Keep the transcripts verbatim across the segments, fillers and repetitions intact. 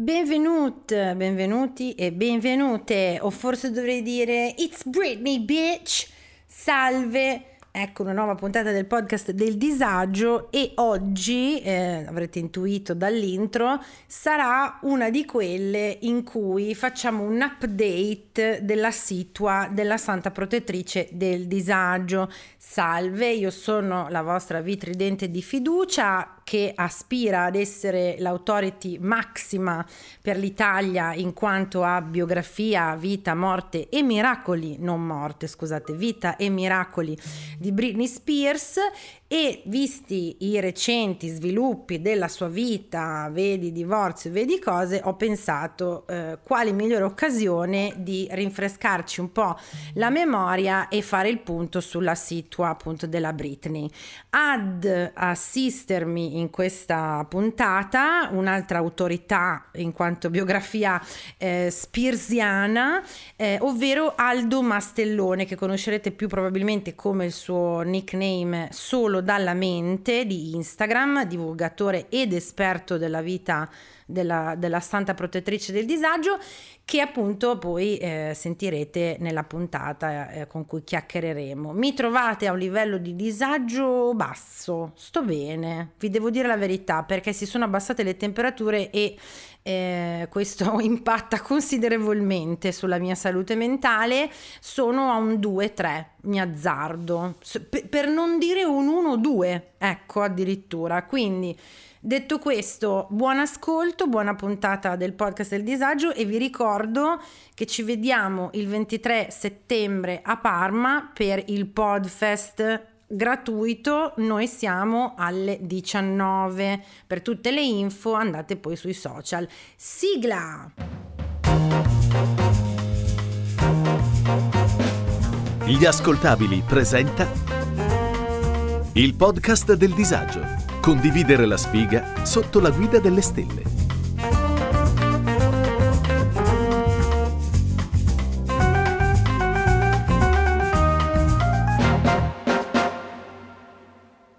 Benvenute, benvenuti e benvenute, o forse dovrei dire It's Britney bitch. Salve, ecco una nuova puntata del podcast del disagio e oggi, eh, avrete intuito dall'intro, sarà una di quelle in cui facciamo un update della situa della Santa Protettrice del Disagio. Salve, io sono la vostra Vee Tridente di fiducia, che aspira ad essere l'autority massima per l'Italia in quanto a biografia, vita, morte e miracoli, non morte, scusate, vita e miracoli di Britney Spears. E visti i recenti sviluppi della sua vita, vedi divorzio, vedi cose, ho pensato eh, quale migliore occasione di rinfrescarci un po' la memoria e fare il punto sulla situa appunto della Britney. Ad assistermi in questa puntata un'altra autorità in quanto biografia eh, spearsiana, eh, ovvero Aldo Mastellone, che conoscerete più probabilmente come il suo nickname solo dalla mente di Instagram, divulgatore ed esperto della vita della, della Santa Protettrice del Disagio, che appunto poi eh, sentirete nella puntata eh, con cui chiacchiereremo. Mi trovate a un livello di disagio basso, sto bene, vi devo dire la verità, perché si sono abbassate le temperature e eh, questo impatta considerevolmente sulla mia salute mentale. Sono a un due tre, mi azzardo, per, per non dire un uno due, ecco addirittura, quindi... Detto questo, buon ascolto, buona puntata del podcast del disagio e vi ricordo che ci vediamo il ventitré settembre a Parma per il Podfest gratuito. Noi siamo alle diciannove. Per tutte le info andate poi sui social. Sigla! Gli Ascoltabili presenta il podcast del disagio. Condividere la sfiga sotto la guida delle stelle.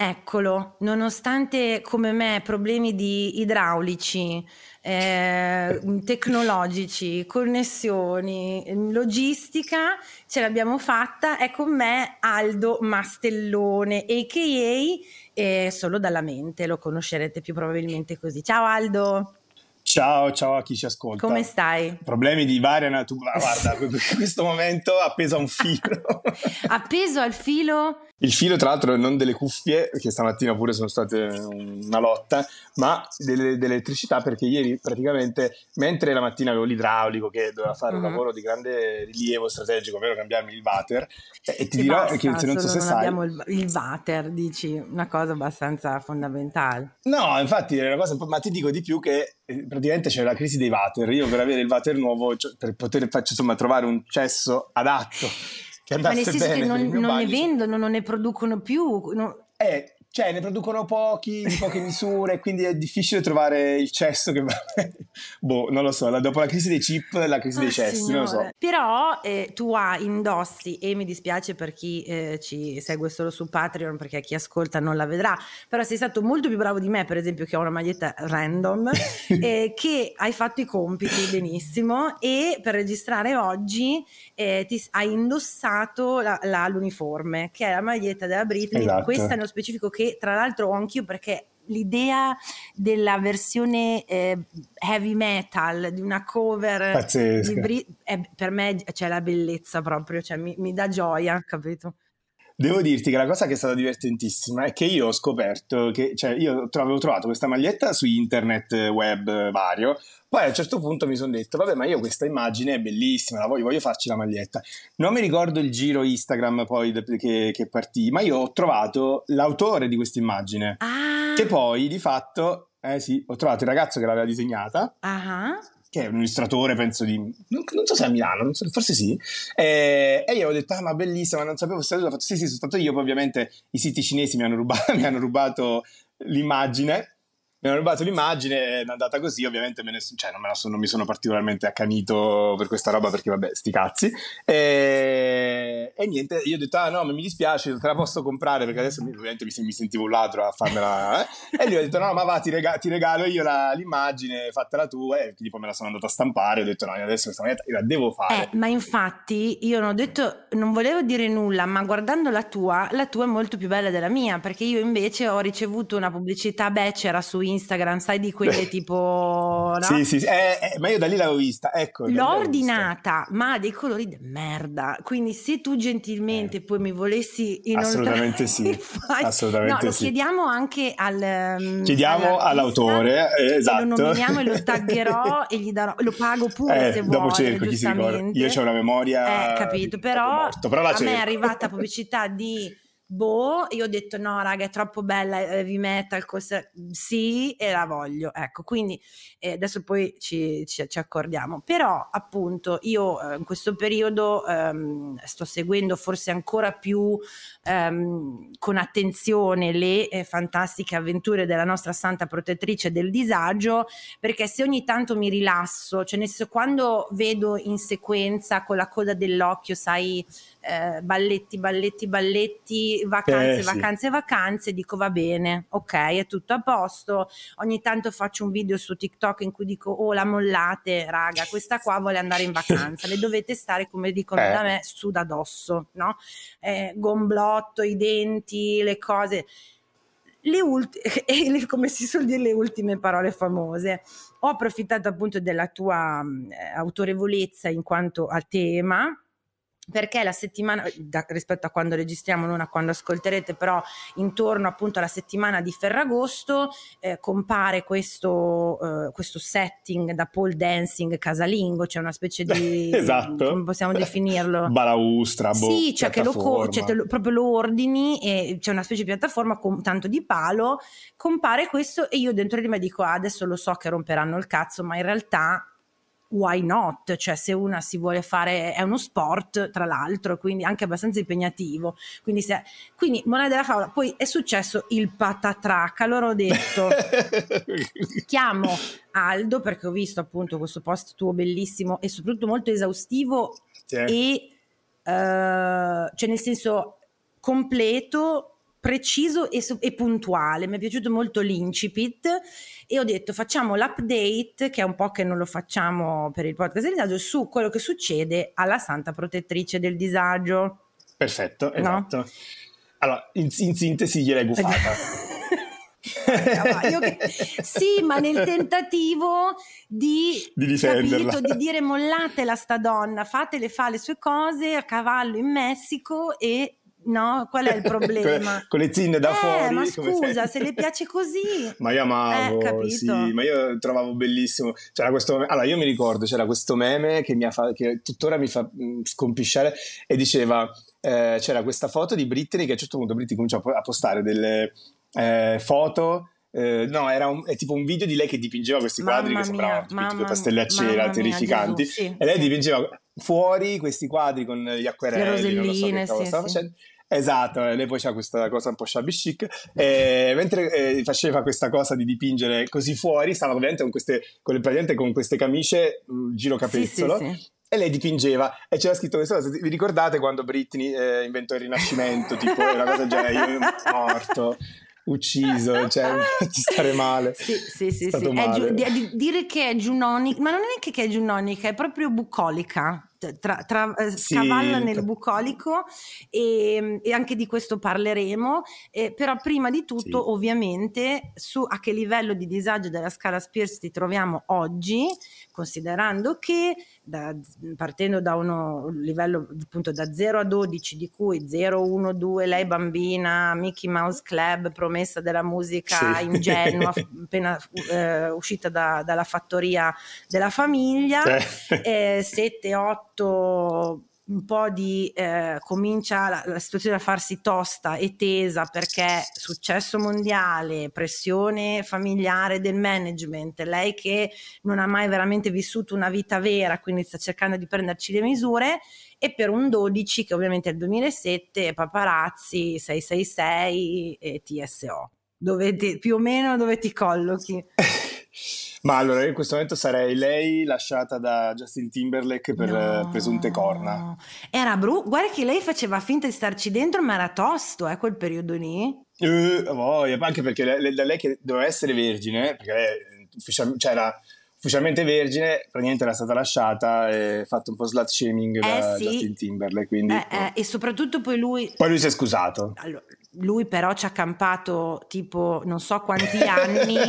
Eccolo, nonostante come me problemi di idraulici, eh, tecnologici, connessioni, logistica, ce l'abbiamo fatta, è con me Aldo Mastellone, a k a. Eh, solo dalla mente, lo conoscerete più probabilmente così. Ciao Aldo! Ciao, ciao a chi ci ascolta. Come stai? Problemi di varia natura, guarda, in questo momento appeso a un filo. Appeso al filo? Il filo, tra l'altro, non delle cuffie, che stamattina pure sono state una lotta, ma delle, dell'elettricità, perché ieri praticamente, mentre la mattina avevo l'idraulico che doveva fare mm-hmm. un lavoro di grande rilievo strategico, ovvero cambiarmi il water, e, e ti e dirò basta, che se non so se non sai... abbiamo il, il water, dici, una cosa abbastanza fondamentale. No, infatti è una cosa un po', ma ti dico di più che praticamente c'è la crisi dei water. Io per avere il water nuovo, cioè, per poter insomma trovare un cesso adatto, ma nel senso che non, non ne vendono, non ne producono più, no. eh, cioè ne producono pochi, di poche misure, quindi è difficile trovare il cesso che va boh, non lo so, la, dopo la crisi dei chip, la crisi oh, dei cessi, signore. Non lo so, però eh, tu ha indossi, e mi dispiace per chi eh, ci segue solo su Patreon, perché chi ascolta non la vedrà, però sei stato molto più bravo di me, per esempio, che ho una maglietta random eh, che hai fatto i compiti benissimo, e per registrare oggi eh, ti hai indossato la, la, l'uniforme, che è la maglietta della Britney, esatto. Questa nello specifico, che tra l'altro ho anch'io, perché l'idea della versione eh, heavy metal di una cover pazzesca di Bri- è, per me c'è, cioè, la bellezza proprio, cioè, mi, mi dà gioia, capito? Devo dirti che la cosa che è stata divertentissima è che io ho scoperto che, cioè, io tro- avevo trovato questa maglietta su internet web vario, poi a un certo punto mi sono detto vabbè, ma io questa immagine è bellissima, la voglio, voglio farci la maglietta. Non mi ricordo il giro Instagram poi de- che, che partì, ma io ho trovato l'autore di questa immagine, ah. che poi di fatto, eh sì, ho trovato il ragazzo che l'aveva disegnata, ah. che è un illustratore, penso di, non, non so se a Milano, non so, forse sì, e, e io ho detto, ah ma bellissima, non sapevo fosse stato, sì sì, sono stato io, poi ovviamente i siti cinesi mi hanno rubato, mi hanno rubato l'immagine, mi hanno rubato l'immagine, è andata così, ovviamente me ne, cioè, non, me la sono, non mi sono particolarmente accanito per questa roba, perché vabbè, sti cazzi, e, e niente, io ho detto, ah no, mi dispiace, te la posso comprare, perché adesso mi, ovviamente mi, mi sentivo un ladro a farmela, eh? E gli ho detto, no, ma va, ti, rega, ti regalo io la, l'immagine, fatela tu, e eh, poi me la sono andata a stampare, ho detto, no, io adesso questa moneta la devo fare. Eh, ma infatti, io non ho detto, non volevo dire nulla, ma guardando la tua, la tua è molto più bella della mia, perché io invece ho ricevuto una pubblicità becera su Instagram, sai, di quelle tipo no? Sì sì, sì. Eh, eh, ma io da lì l'avevo vista, ecco, l'ho ordinata, ma dei colori di merda, quindi se tu gentilmente eh. poi mi volessi assolutamente sì, fai... assolutamente no, lo sì. Chiediamo anche al um, chiediamo all'autore, eh, esatto, lo nominiamo e lo taggerò e gli darò, lo pago pure, eh, se dopo vuole, cerco chi si ricorda, io c'ho una memoria, eh, capito, però, morto, però a cerco. Me è arrivata pubblicità di boh, io ho detto no raga, è troppo bella, heavy metal, cosa... sì, e la voglio, ecco, quindi eh, adesso poi ci, ci, ci accordiamo, però appunto io eh, in questo periodo ehm, sto seguendo forse ancora più ehm, con attenzione le eh, fantastiche avventure della nostra santa protettrice del disagio, perché se ogni tanto mi rilasso, cioè nel senso, quando vedo in sequenza con la coda dell'occhio, sai, eh, balletti, balletti, balletti, vacanze, eh, vacanze, sì. vacanze, dico va bene, ok, è tutto a posto. Ogni tanto faccio un video su TikTok in cui dico, oh la mollate raga, questa qua vuole andare in vacanza, le dovete stare, come dicono eh. da me, su d'addosso, no? Eh, gomblotto, i denti, le cose, le ulti- e le, come si suol dire, le ultime parole famose. Ho approfittato appunto della tua eh, autorevolezza in quanto a tema, perché la settimana, da, rispetto a quando registriamo, non a quando ascolterete, però intorno appunto alla settimana di Ferragosto eh, compare questo, eh, questo setting da pole dancing casalingo, cioè una specie di esatto. come possiamo definirlo? Balaustra, boh, sì, cioè che lo, cioè te lo proprio lo ordini e c'è una specie di piattaforma con tanto di palo, compare questo e io dentro di me dico, ah, adesso lo so che romperanno il cazzo, ma in realtà why not? Cioè se una si vuole fare, è uno sport tra l'altro, quindi anche abbastanza impegnativo, quindi, se, quindi Monade della Favola. Poi è successo il patatrac, allora ho detto chiamo Aldo, perché ho visto appunto questo post tuo bellissimo e soprattutto molto esaustivo, yeah. e uh, cioè nel senso completo, preciso e, e puntuale, mi è piaciuto molto l'incipit e ho detto facciamo l'update, che è un po' che non lo facciamo per il podcast del disagio, su quello che succede alla santa protettrice del disagio. Perfetto, esatto, no? Allora in, in sintesi gliel'hai buffata. Io che... sì, ma nel tentativo di, di difenderla, capito, di dire mollatela sta donna, fatele fare le sue cose a cavallo in Messico e no, qual è il problema? Con le zinne da eh, fuori. Ma scusa, se le piace così. Ma io amavo, eh, sì, ma io trovavo bellissimo. C'era questo, allora io mi ricordo, c'era questo meme che mi ha fa, che tuttora mi fa scompisciare, e diceva eh, c'era questa foto di Britney, che a un certo punto Britney cominciò a postare delle eh, foto. Eh, no, era un, è tipo un video di lei che dipingeva questi mamma quadri mia, che sembravano dipinti pastelle a cera, terrificanti, mia, Gesù, sì, e lei sì. dipingeva fuori questi quadri con gli acquerelli, non lo so che sì, stava sì. facendo. Esatto, lei poi c'ha questa cosa un po' shabby chic, e mentre eh, faceva questa cosa di dipingere così fuori, stava ovviamente con queste, con le, praticamente con queste camicie mh, giro capezzolo, sì, sì, sì. e lei dipingeva, e c'era scritto questa cosa, vi ricordate quando Britney eh, inventò il Rinascimento, tipo una cosa del genere, io morto, ucciso, cioè di stare male. Sì, sì, sì, sì. Male. È giu- di- di- dire che è giunonica, ma non è neanche che è giunonica, è proprio bucolica. Tra, tra, sì. Scavalla nel bucolico, e, e anche di questo parleremo, eh, però prima di tutto sì. ovviamente su a che livello di disagio della scala Spears ti troviamo oggi, considerando che da, partendo da uno livello appunto da zero a dodici, di cui zero, uno, due lei bambina, Mickey Mouse Club, promessa della musica, sì. ingenua, appena eh, uscita da, dalla fattoria della famiglia, eh. Eh, sette, otto un po' di eh, comincia la, la situazione a farsi tosta e tesa, perché successo mondiale, pressione familiare del management, lei che non ha mai veramente vissuto una vita vera, quindi sta cercando di prenderci le misure, e per un dodici che ovviamente è il duemilasette, paparazzi, sei sei sei e T S O. Dove ti, più o meno dove ti collochi? Ma allora, io in questo momento sarei lei lasciata da Justin Timberlake per no. presunte corna. Era bru, guarda che lei faceva finta di starci dentro, ma era tosto, eh, quel periodo lì. Uh, oh, anche perché da lei, lei che doveva essere vergine, perché lei ufficial, cioè era ufficialmente vergine, praticamente era stata lasciata e fatto un po' slut shaming eh, da sì. Justin Timberlake. Quindi, eh, eh. E soprattutto poi lui... Poi lui si è scusato. Allora... Lui però ci ha campato tipo non so quanti anni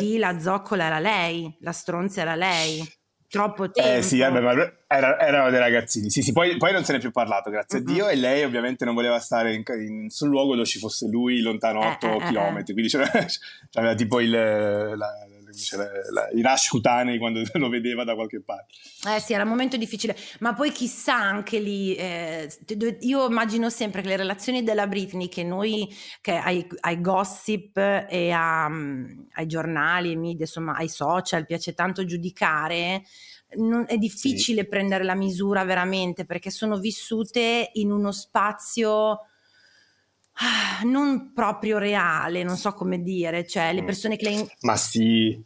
di la zoccola era lei, la stronza era lei, troppo tempo. Eh sì, vabbè, ma era, erano dei ragazzini, sì sì, poi, poi non se n'è più parlato, grazie uh-huh. a Dio, e lei ovviamente non voleva stare in, in, sul luogo dove ci fosse lui, lontano otto chilometri, quindi c'era, c'era tipo il... La, i rash cutanei quando lo vedeva da qualche parte. Eh sì, era un momento difficile, ma poi chissà anche lì, eh, io immagino sempre che le relazioni della Britney, che noi, che ai, ai gossip e a, ai giornali, ai media, insomma ai social piace tanto giudicare, non, è difficile sì. prendere la misura veramente, perché sono vissute in uno spazio... non proprio reale, non so come dire, cioè le persone che lei... Ma sì,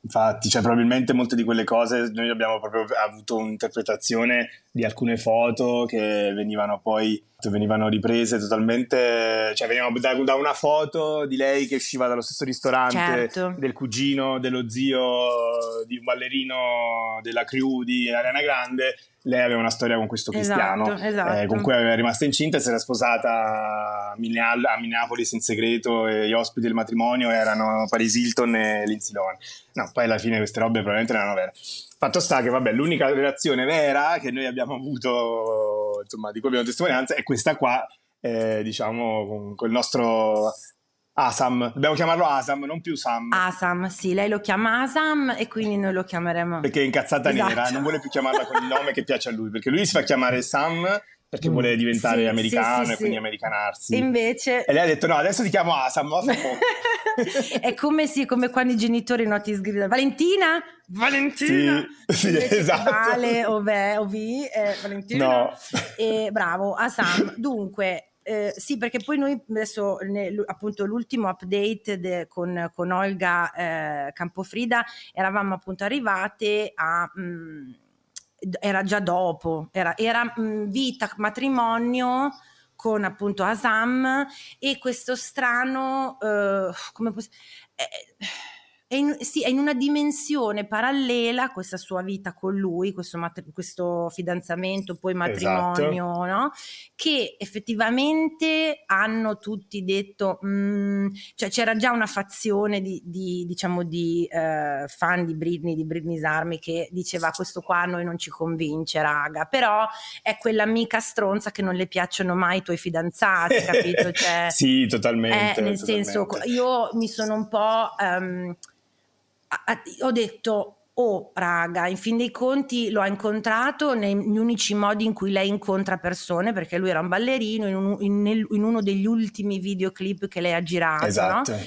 infatti, cioè probabilmente molte di quelle cose noi abbiamo proprio avuto un'interpretazione di alcune foto che venivano poi venivano riprese totalmente, cioè venivano da, da una foto di lei che usciva dallo stesso ristorante certo. del cugino, dello zio di un ballerino della crew di Ariana Grande. Lei aveva una storia con questo cristiano esatto, esatto. Eh, con cui era rimasta incinta e si era sposata a Minneapolis in segreto, e gli ospiti del matrimonio erano Paris Hilton e Lindsay Lohan. No, poi alla fine queste robe probabilmente erano vere. Fatto sta che vabbè, l'unica relazione vera che noi abbiamo avuto, insomma, di cui abbiamo testimonianza è questa qua, eh, diciamo con, con il nostro Asam, dobbiamo chiamarlo Asam, non più Sam. Asam, sì, lei lo chiama Asam e quindi noi lo chiameremo. Perché è incazzata esatto. nera, non vuole più chiamarla con il nome che piace a lui, perché lui si fa chiamare Sam perché mm. vuole diventare sì, americano sì, sì, e quindi sì. americanarsi. E invece... E lei ha detto no, adesso ti chiamo Asam. No? È come sì, come quando i genitori no, ti sgridano Valentina, Valentina, sì, sì, esatto. Vale o Ve o Vi, eh, Valentina. No. E bravo, Asam. Dunque... Eh, sì, perché poi noi adesso ne, appunto l'ultimo update de, con, con Olga eh, Campofreda eravamo appunto arrivate a mh, era già dopo era, era mh, vita, matrimonio con appunto Asam e questo strano eh, come posso, eh, è, in, sì, è in una dimensione parallela questa sua vita con lui, questo, matri- questo fidanzamento, poi matrimonio, esatto. no? Che effettivamente hanno tutti detto, mh, cioè c'era già una fazione di, di diciamo di uh, fan di Britney, di Britney's Army, che diceva questo qua a noi non ci convince raga, però è quell'amica stronza che non le piacciono mai i tuoi fidanzati, capito? Cioè, sì, totalmente. Eh, nel totalmente. senso, io mi sono un po'... Um, ho detto oh raga, in fin dei conti l'ho incontrato negli unici modi in cui lei incontra persone, perché lui era un ballerino in, un, in, in uno degli ultimi videoclip che lei ha girato esatto. no?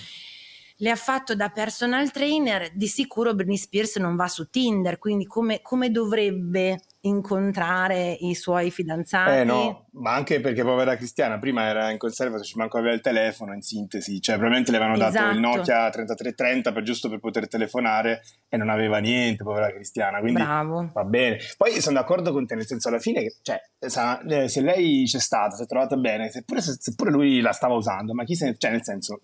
Le ha fatto da personal trainer, di sicuro Britney Spears non va su Tinder, quindi come, come dovrebbe incontrare i suoi fidanzati? Eh no, ma anche perché povera Cristiana prima era in conserva, ci manco aveva il telefono in sintesi, cioè probabilmente le avevano esatto. dato il Nokia trentatré trenta per giusto per poter telefonare e non aveva niente, povera Cristiana, quindi Bravo. va bene. Poi sono d'accordo con te, nel senso alla fine, cioè sa, se lei c'è stata, si è trovata bene, seppure, seppure lui la stava usando, ma chi se ne... cioè nel senso...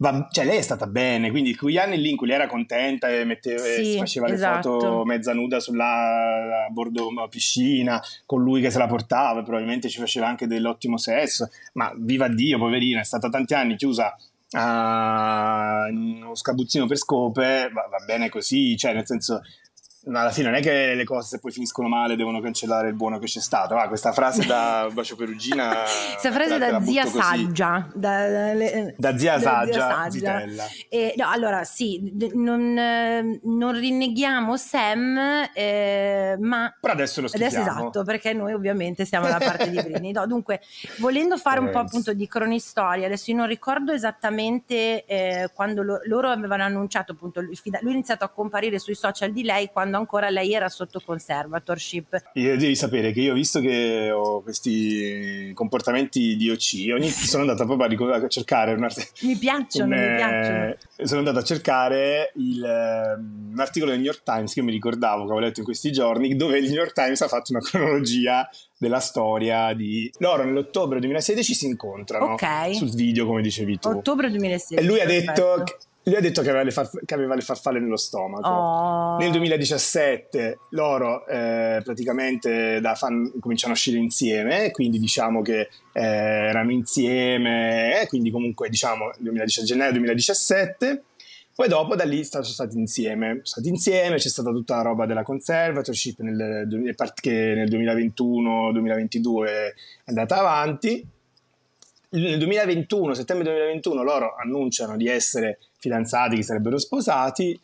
Va, cioè lei è stata bene, quindi quegli anni lì in cui lei era contenta e metteva, sì, e faceva esatto. le foto mezza nuda sulla a bordo a piscina con lui che se la portava, probabilmente ci faceva anche dell'ottimo sesso, ma viva Dio, poverina, è stata tanti anni chiusa a uno scabuzzino per scope, va, va bene così, cioè nel senso no, alla fine non è che le cose se poi finiscono male devono cancellare il buono che c'è stato. Ah, questa frase da Bacio Perugina questa frase la, da, la zia saggia, da, da, le, da zia saggia da zia saggia Zitella. Eh, no, allora sì, non, non rinneghiamo Sam, eh, ma però adesso lo schifiamo, adesso esatto, perché noi ovviamente siamo alla parte di Britney. No, dunque, volendo fare un po' appunto di cronistoria, adesso io non ricordo esattamente eh, quando lo, loro avevano annunciato appunto lui, lui ha iniziato a comparire sui social di lei quando ancora lei era sotto conservatorship. Io devi sapere che io, visto che ho questi comportamenti di O C, ogni sono andata proprio a cercare un art- mi piacciono, un, mi piacciono. Sono andata a cercare il, un articolo del New York Times che mi ricordavo che avevo letto in questi giorni, dove il New York Times ha fatto una cronologia della storia di loro. Nell'ottobre duemilasedici si incontrano, okay, sul video, come dicevi tu. Ottobre duemilasedici. E lui ha perfetto. detto che, lui ha detto che aveva le, farf- che aveva le farfalle nello stomaco. Oh. Nel duemiladiciassette loro eh, praticamente da fan cominciano a uscire insieme, quindi diciamo che eh, erano insieme, eh, quindi comunque diciamo gennaio duemiladiciassette. Poi dopo da lì sono stati insieme, stati insieme, c'è stata tutta la roba della conservatorship nel, che nel duemilaventuno duemilaventidue è andata avanti. Nel duemilaventuno, settembre duemilaventuno, loro annunciano di essere fidanzati, che sarebbero sposati,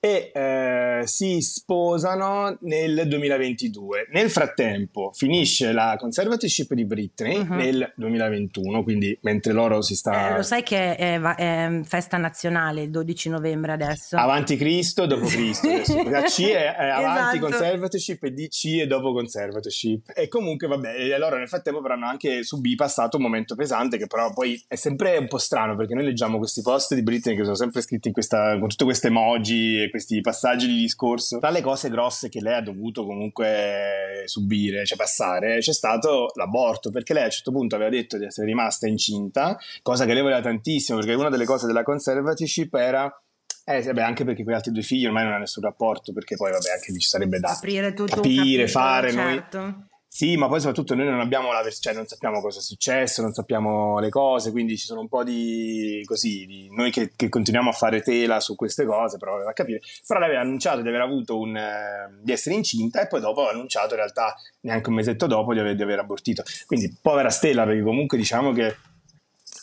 e eh, si sposano nel duemilaventidue. Nel frattempo finisce la conservatorship di Britney, uh-huh, nel duemilaventuno, quindi mentre loro si sta... Eh, lo sai che è, è festa nazionale il dodici novembre adesso? Avanti Cristo, dopo Cristo adesso. C è, è avanti, esatto, conservatorship, e D C è dopo conservatorship. E comunque vabbè, e allora nel frattempo avranno anche subì passato un momento pesante, che però poi è sempre un po' strano, perché noi leggiamo questi post di Britney che sono sempre scritti in questa, con tutte queste emoji, questi passaggi di discorso. Tra le cose grosse che lei ha dovuto comunque subire, cioè passare, c'è stato l'aborto, perché lei a un certo punto aveva detto di essere rimasta incinta, cosa che lei voleva tantissimo, perché una delle cose della conservatorship era eh, vabbè, anche perché quegli altri due figli ormai non hanno nessun rapporto, perché poi vabbè anche lì ci sarebbe da aprire tutto, capire, capitolo, fare, certo, noi sì, ma poi soprattutto noi non abbiamo la vers- cioè non sappiamo cosa è successo, non sappiamo le cose, quindi ci sono un po' di così, di noi che, che continuiamo a fare tela su queste cose, però aveva capire. Però lei aveva annunciato di aver avuto un eh, di essere incinta, e poi dopo aveva annunciato in realtà neanche un mesetto dopo di aver, di aver abortito. Quindi povera stella, perché comunque diciamo che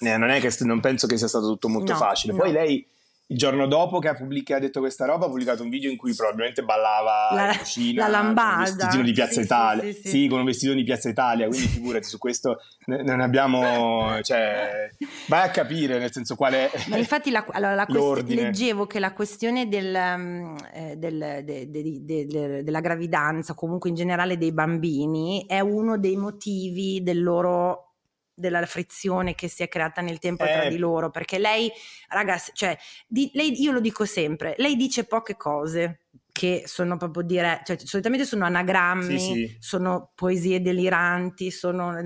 eh, non è che non penso che sia stato tutto molto no, facile. Poi no. lei il giorno dopo che ha, pubblic- ha detto questa roba, ha pubblicato un video in cui probabilmente ballava la, in cucina, la lambada, con un vestitino di Piazza sì, Italia sì, sì, sì. sì, con un vestitino di Piazza Italia, quindi figurati, su questo ne- non abbiamo, cioè vai a capire nel senso qual è. Ma infatti la, allora, la quest- leggevo che la questione del, eh, del, de, de, de, de, della gravidanza, comunque in generale dei bambini, è uno dei motivi del loro della frizione che si è creata nel tempo eh. tra di loro, perché lei ragazzi, cioè di, lei, io lo dico sempre, lei dice poche cose che sono proprio dire, cioè solitamente sono anagrammi, sì, sì. sono poesie deliranti, sono eh,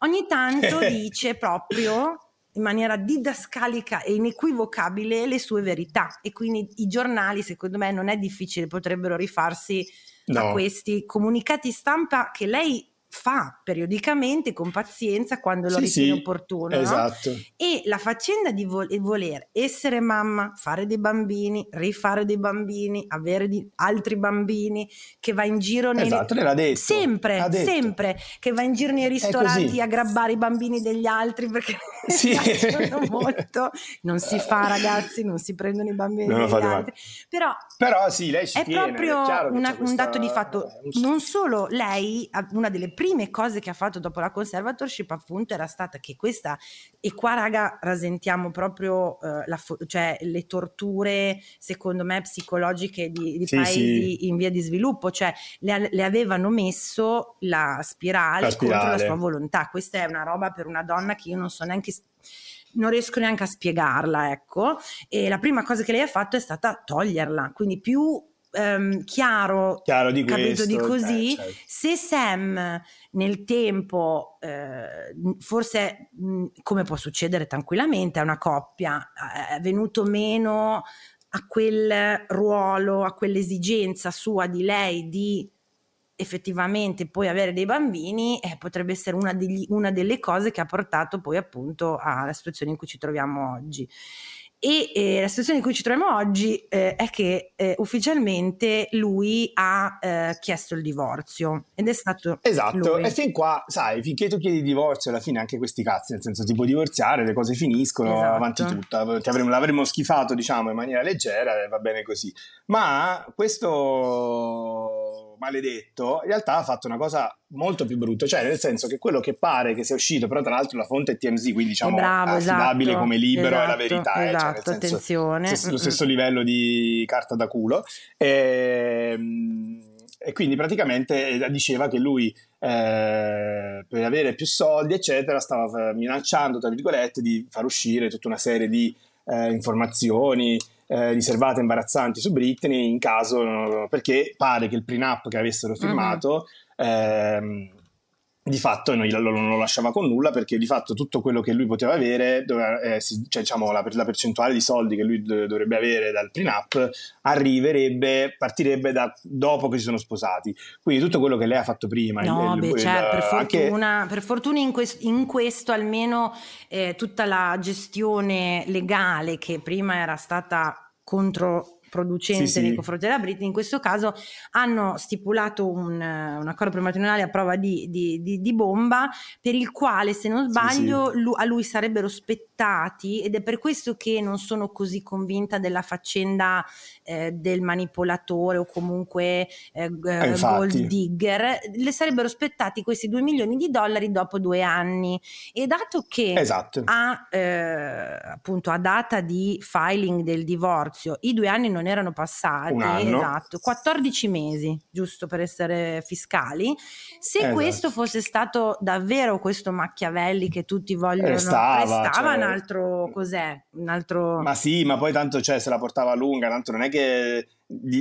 ogni tanto dice proprio in maniera didascalica e inequivocabile le sue verità, e quindi i giornali secondo me non è difficile, potrebbero rifarsi no. a questi comunicati stampa che lei fa periodicamente con pazienza quando lo sì, ritiene sì, opportuno, esatto. no? E la faccenda di vo- voler essere mamma, fare dei bambini, rifare dei bambini, avere di- altri bambini, che va in giro nei esatto, ri- l'ha detto, sempre l'ha detto. sempre che va in giro nei ristoranti a grabbare i bambini degli altri, perché sì. molto non si fa ragazzi, non si prendono i bambini non degli altri, però, però sì, lei ci è tiene, proprio è una, questa... un dato di fatto. Non solo lei, una delle prime prime cose che ha fatto dopo la conservatorship appunto era stata che questa, e qua raga rasentiamo proprio eh, la fo- cioè le torture secondo me psicologiche di, di sì, paesi sì. in via di sviluppo, cioè le, le avevano messo la spirale, la spirale contro la sua volontà. Questa è una roba per una donna che io non so neanche non riesco neanche a spiegarla, ecco. E la prima cosa che lei ha fatto è stata toglierla, quindi più Um, chiaro, chiaro di capito questo, di così eh, certo. Se Sam nel tempo eh, forse mh, come può succedere tranquillamente a una coppia, è venuto meno a quel ruolo, a quell'esigenza sua di lei di effettivamente poi avere dei bambini, eh, potrebbe essere una, degli, una delle cose che ha portato poi appunto alla situazione in cui ci troviamo oggi. E eh, la situazione in cui ci troviamo oggi eh, è che eh, ufficialmente lui ha eh, chiesto il divorzio ed è stato esatto lui. E fin qua, sai, finché tu chiedi il divorzio alla fine anche questi cazzi, nel senso, ti puoi divorziare, le cose finiscono, esatto. Avanti tutta, ti avremo, l'avremmo schifato, diciamo, in maniera leggera, va bene così. Ma questo maledetto in realtà ha fatto una cosa molto più brutta, cioè nel senso che quello che pare che sia uscito, però tra l'altro la fonte è T M Z, quindi diciamo bravo, affidabile, esatto, come libero, esatto, è la verità, esatto, eh, cioè, nel senso, attenzione, lo stesso livello di carta da culo, e, e quindi praticamente diceva che lui eh, per avere più soldi eccetera stava minacciando, tra virgolette, di far uscire tutta una serie di eh, informazioni Eh, riservate, imbarazzanti su Britney, in caso no, perché pare che il prenup che avessero firmato uh-huh. ehm, di fatto non, non, non lo lasciava con nulla, perché di fatto tutto quello che lui poteva avere doveva, eh, si, cioè diciamo la, la percentuale di soldi che lui do, dovrebbe avere dal prenup arriverebbe, partirebbe da dopo che si sono sposati, quindi tutto quello che lei ha fatto prima, no, il, beh, il, cioè, per fortuna, anche... per fortuna in, quest, in questo almeno eh, tutta la gestione legale che prima era stata controproducente, sì, sì, nei confronti della Britney, in questo caso hanno stipulato un, un accordo prematrimoniale a prova di, di, di, di bomba, per il quale, se non sbaglio, sì, sì. Lui, a lui sarebbero spettati, ed è per questo che non sono così convinta della faccenda eh, del manipolatore o comunque eh, eh, gold digger, le sarebbero spettati questi due milioni di dollari dopo due anni, e dato che esatto. a, eh, appunto a data di filing del divorzio i due anni non erano passati, esatto, quattordici mesi, giusto per essere fiscali. Se esatto. questo fosse stato davvero questo Machiavelli che tutti vogliono, restava, restava cioè... un altro cos'è? Un altro... Ma sì, ma poi tanto, cioè, se la portava lunga, tanto non è che...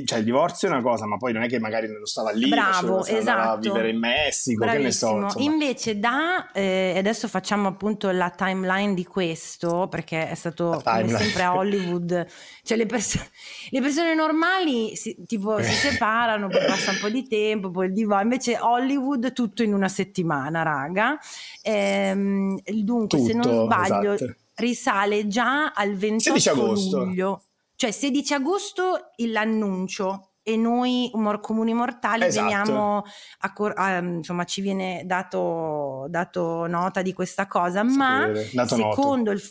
Cioè il divorzio è una cosa, ma poi non è che magari non stava lì, bravo, cioè, esatto, andava a vivere in Messico, bravissimo, che ne so, insomma. Invece da eh, adesso facciamo appunto la timeline di questo, perché è stato come sempre a Hollywood, cioè le, perso- le persone normali si, tipo si separano, poi passa un po' di tempo, poi il divorzio, invece Hollywood tutto in una settimana, raga, ehm, dunque tutto, se non sbaglio, esatto. risale già al ventotto luglio. Cioè sedici agosto l'annuncio, e noi umor, comuni mortali esatto. veniamo a, a, insomma ci viene dato, dato nota di questa cosa, ma secondo il,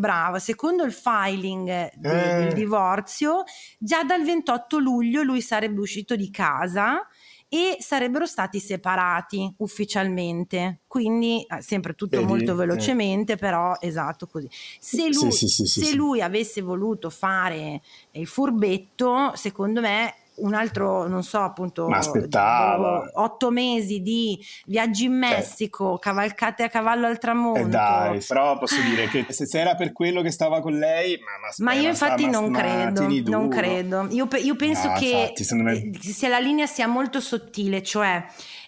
bravo, secondo il filing eh. di, del divorzio già dal ventotto luglio lui sarebbe uscito di casa e sarebbero stati separati ufficialmente, quindi sempre tutto Vedi, molto velocemente eh. però esatto così. Se lui, sì, sì, sì, se sì, lui sì. avesse voluto fare il furbetto, secondo me un altro, non so, appunto otto mesi di viaggi in Messico, eh. cavalcate a cavallo al tramonto, eh dai, però posso dire che se c'era per quello che stava con lei, ma, ma, ma io infatti ma, non ma, credo ma, non credo io, io penso no, che infatti, me... se la linea sia molto sottile, cioè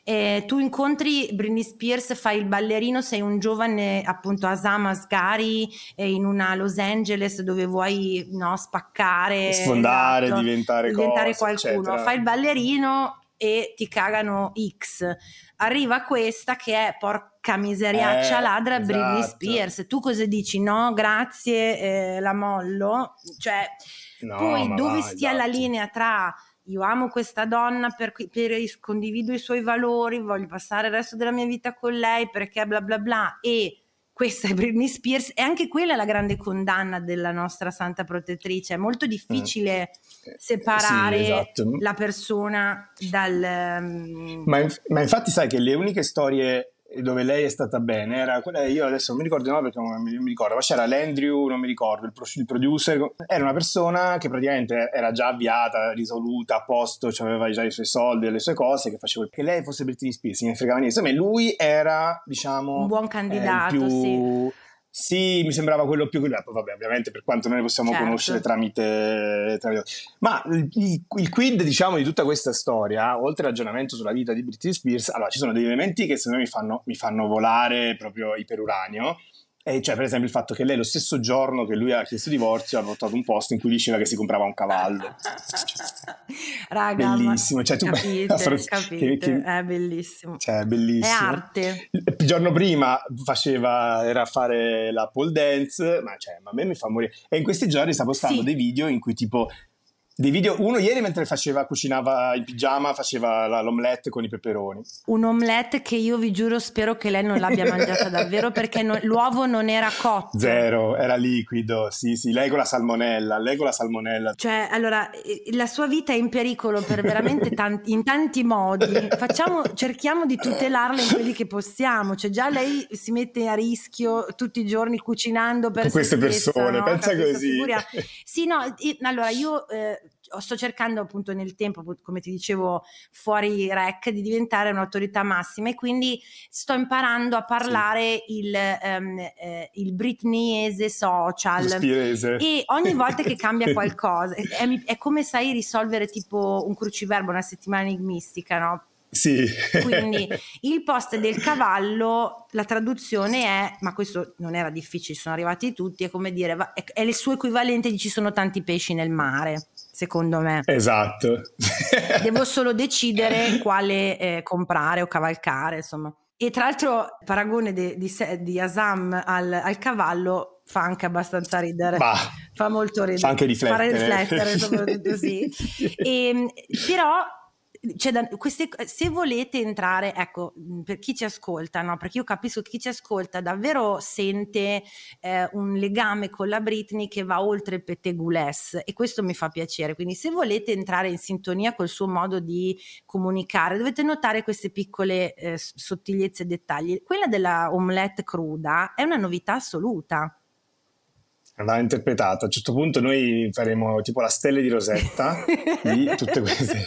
eh, tu incontri Britney Spears, fai il ballerino, sei un giovane appunto a Sam Asghari eh, in una Los Angeles dove vuoi no, spaccare, sfondare, esatto, diventare, diventare cose, qualcuno, eccetera. Fai il ballerino e ti cagano X, arriva questa che è porca miseriaccia eh, ladra, esatto. Britney Spears, tu cosa dici? No grazie, eh, la mollo, cioè no, poi dove va, stia esatto. la linea tra io amo questa donna, per, per, condivido i suoi valori, voglio passare il resto della mia vita con lei perché bla bla bla, e questa è Britney Spears, e anche quella è la grande condanna della nostra santa protettrice, è molto difficile eh, separare sì, esatto. la persona dal... Um... Ma, inf- ma infatti sai che le uniche storie dove lei è stata bene era quella, io adesso non mi ricordo il nome perché non mi ricordo, ma c'era l'Andrew, non mi ricordo, il, pro, il producer, era una persona che praticamente era già avviata, risoluta, a posto, cioè aveva già i suoi soldi e le sue cose, che faceva che lei fosse Britney Spears, ne fregava niente, insomma lui era diciamo un buon candidato, eh, più... sì Sì, mi sembrava quello più... Vabbè, ovviamente per quanto noi ne possiamo certo. conoscere tramite, tramite... Ma il, il quid, diciamo, di tutta questa storia, oltre al ragionamento sulla vita di Britney Spears, allora, ci sono degli elementi che secondo me mi fanno, mi fanno volare proprio iperuranio, E cioè, per esempio, il fatto che lei lo stesso giorno che lui ha chiesto divorzio ha portato un post in cui diceva che si comprava un cavallo. Raga, bellissimo, cioè, tu capite, be- capite. Che, che... è bellissimo, cioè, bellissimo. È arte. Il giorno prima faceva, era a fare la pole dance, ma, cioè, ma a me mi fa morire. E in questi giorni sta postando sì. dei video in cui tipo dei video, uno ieri mentre faceva, cucinava in pigiama, faceva la, l'omelette con i peperoni. Un omelette che io vi giuro spero che lei non l'abbia mangiata davvero, perché no, l'uovo non era cotto. Zero, era liquido, sì sì, lei con la salmonella, lei con la salmonella. Cioè, allora, la sua vita è in pericolo per veramente tanti, in tanti modi, facciamo, cerchiamo di tutelarla in quelli che possiamo, cioè già lei si mette a rischio tutti i giorni cucinando per con queste stessa, persone, no? Pensa Capito? Così. Figura. Sì, no, io, allora io... Eh, sto cercando appunto nel tempo, come ti dicevo fuori rec, di diventare un'autorità massima, e quindi sto imparando a parlare sì. il, um, eh, il britneyese social, Spirese. E ogni volta che cambia qualcosa è, è come, sai, risolvere tipo un cruciverbo, una settimana enigmistica, no? Sì. Quindi il post del cavallo, la traduzione è, ma questo non era difficile, sono arrivati tutti, è come dire, è, è il suo equivalente di ci sono tanti pesci nel mare, secondo me. Esatto. Devo solo decidere quale eh, comprare o cavalcare, insomma. E tra l'altro il paragone de, di, di Asam al, al cavallo fa anche abbastanza ridere. Bah. Fa molto ridere. Fa anche riflettere. Fa riflettere, soprattutto, sì. E, però... Cioè, da, queste, se volete entrare, ecco, per chi ci ascolta, no? Perché io capisco che chi ci ascolta davvero sente eh, un legame con la Britney che va oltre il pettegolezzo, e questo mi fa piacere. Quindi se volete entrare in sintonia col suo modo di comunicare, dovete notare queste piccole eh, sottigliezze e dettagli. Quella della omelette cruda è una novità assoluta. Va interpretata. A un certo punto noi faremo tipo la stella di Rosetta di tutte queste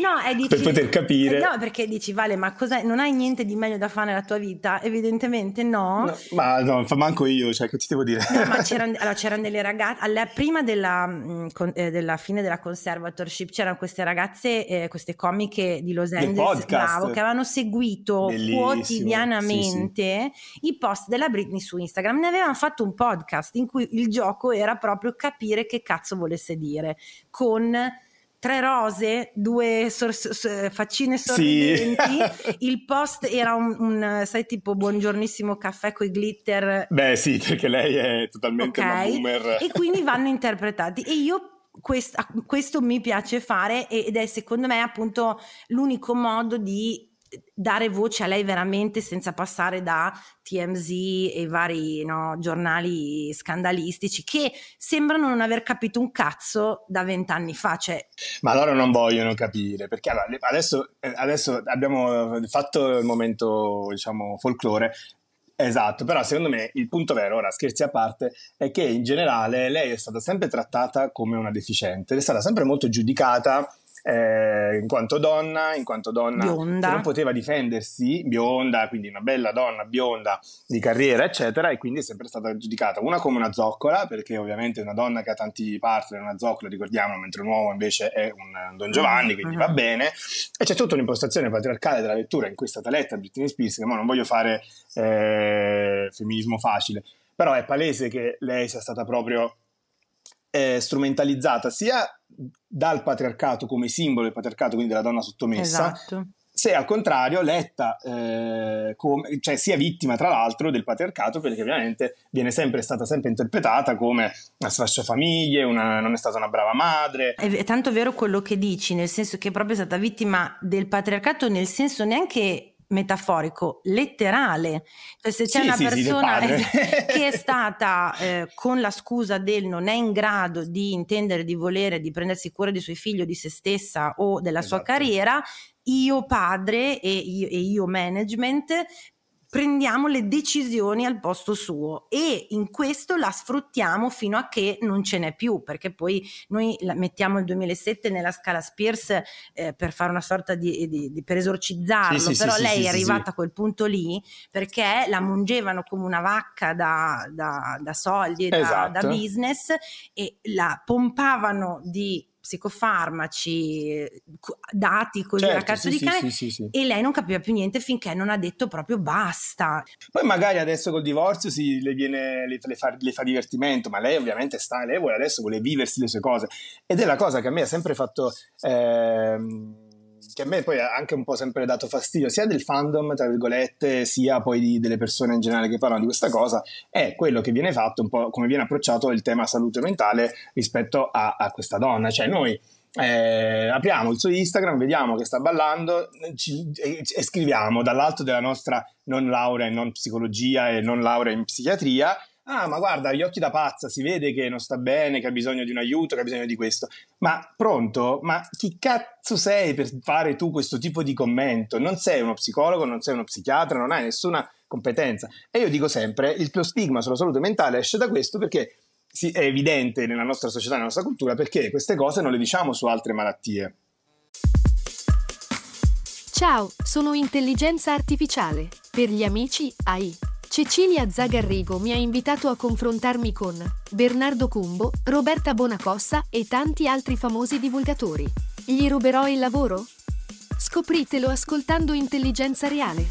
no, è dici, per poter capire. No, perché dici, Vale, ma cos'è? Non hai niente di meglio da fare nella tua vita? Evidentemente no, no ma no, manco io, cioè, che ti devo dire? No, ma c'erano, allora, c'erano delle ragazze alla, prima della, con, eh, della fine della conservatorship, c'erano queste ragazze, eh, queste comiche di Los Angeles, bravo, che avevano seguito Bellissimo. quotidianamente sì, sì. i post della Britney su Instagram. Ne avevano fatto un podcast in cui il gioco era proprio capire che cazzo volesse dire, con tre rose, due sor- sor- faccine sorridenti, sì. Il post era un, un, sai, tipo buongiornissimo caffè coi glitter. Beh sì, perché lei è totalmente okay. una boomer. E quindi vanno interpretati, e io quest- questo mi piace fare, ed è secondo me appunto l'unico modo di dare voce a lei veramente, senza passare da T M Z e vari, no, giornali scandalistici che sembrano non aver capito un cazzo da vent'anni fa, cioè. Ma loro non vogliono capire, perché allora, adesso, adesso abbiamo fatto il momento, diciamo, folklore. Esatto, però secondo me il punto vero, ora scherzi a parte, è che in generale lei è stata sempre trattata come una deficiente, è stata sempre molto giudicata Eh, in quanto donna, in quanto donna bionda, che non poteva difendersi, bionda, quindi una bella donna bionda di carriera eccetera, e quindi è sempre stata giudicata una come una zoccola, perché ovviamente una donna che ha tanti partner è una zoccola, ricordiamo, mentre un uomo invece è un Don Giovanni, quindi uh-huh. va bene. E c'è tutta un'impostazione patriarcale della lettura in cui è stata letta Britney Spears, che mo non voglio fare eh, femminismo facile, però è palese che lei sia stata proprio eh, strumentalizzata sia dal patriarcato, come simbolo del patriarcato, quindi della donna sottomessa, esatto. se al contrario letta eh, come, cioè sia vittima tra l'altro del patriarcato, perché ovviamente viene sempre stata sempre interpretata come una sfasciafamiglie, una, non è stata una brava madre. È, è tanto vero quello che dici, nel senso che è proprio stata vittima del patriarcato, nel senso neanche metaforico, letterale, cioè se c'è sì, una sì, persona sì, che è stata eh, con la scusa del non è in grado di intendere, di volere, di prendersi cura dei suoi figli o di se stessa o della esatto. sua carriera, io padre e io, e io management prendiamo le decisioni al posto suo, e in questo la sfruttiamo fino a che non ce n'è più, perché poi noi la mettiamo il duemilasette nella scala Spears eh, per fare una sorta di, di, di per esorcizzarlo, sì, però sì, lei sì, è arrivata sì. a quel punto lì perché la mungevano come una vacca da, da, da soldi e esatto. da, da business, e la pompavano di psicofarmaci, dati così, certo, a cazzo sì, di cane, sì, sì, sì, e lei non capiva più niente finché non ha detto proprio basta. Poi magari adesso col divorzio si le viene, le, le, fa, le fa divertimento, ma lei ovviamente sta, lei vuole adesso vuole viversi le sue cose, ed è la cosa che a me ha sempre fatto ehm, che a me poi ha anche un po' sempre dato fastidio, sia del fandom, tra virgolette, sia poi di, delle persone in generale che parlano di questa cosa, è quello che viene fatto, un po' come viene approcciato il tema salute mentale rispetto a, a questa donna. Cioè noi eh, apriamo il suo Instagram, vediamo che sta ballando ci, e, e scriviamo dall'alto della nostra non laurea in non psicologia e non laurea in psichiatria: ah, ma guarda, gli occhi da pazza, si vede che non sta bene, che ha bisogno di un aiuto, che ha bisogno di questo. Ma pronto? Ma chi cazzo sei per fare tu questo tipo di commento? Non sei uno psicologo, non sei uno psichiatra, non hai nessuna competenza. E io dico sempre, il tuo stigma sulla salute mentale esce da questo, perché sì, è evidente nella nostra società, nella nostra cultura, perché queste cose non le diciamo su altre malattie. Ciao, sono Intelligenza Artificiale, per gli amici A I. Cecilia Zagarrigo mi ha invitato a confrontarmi con Bernardo Cumbo, Roberta Bonacossa e tanti altri famosi divulgatori. Gli ruberò il lavoro? Scopritelo ascoltando Intelligenza Reale.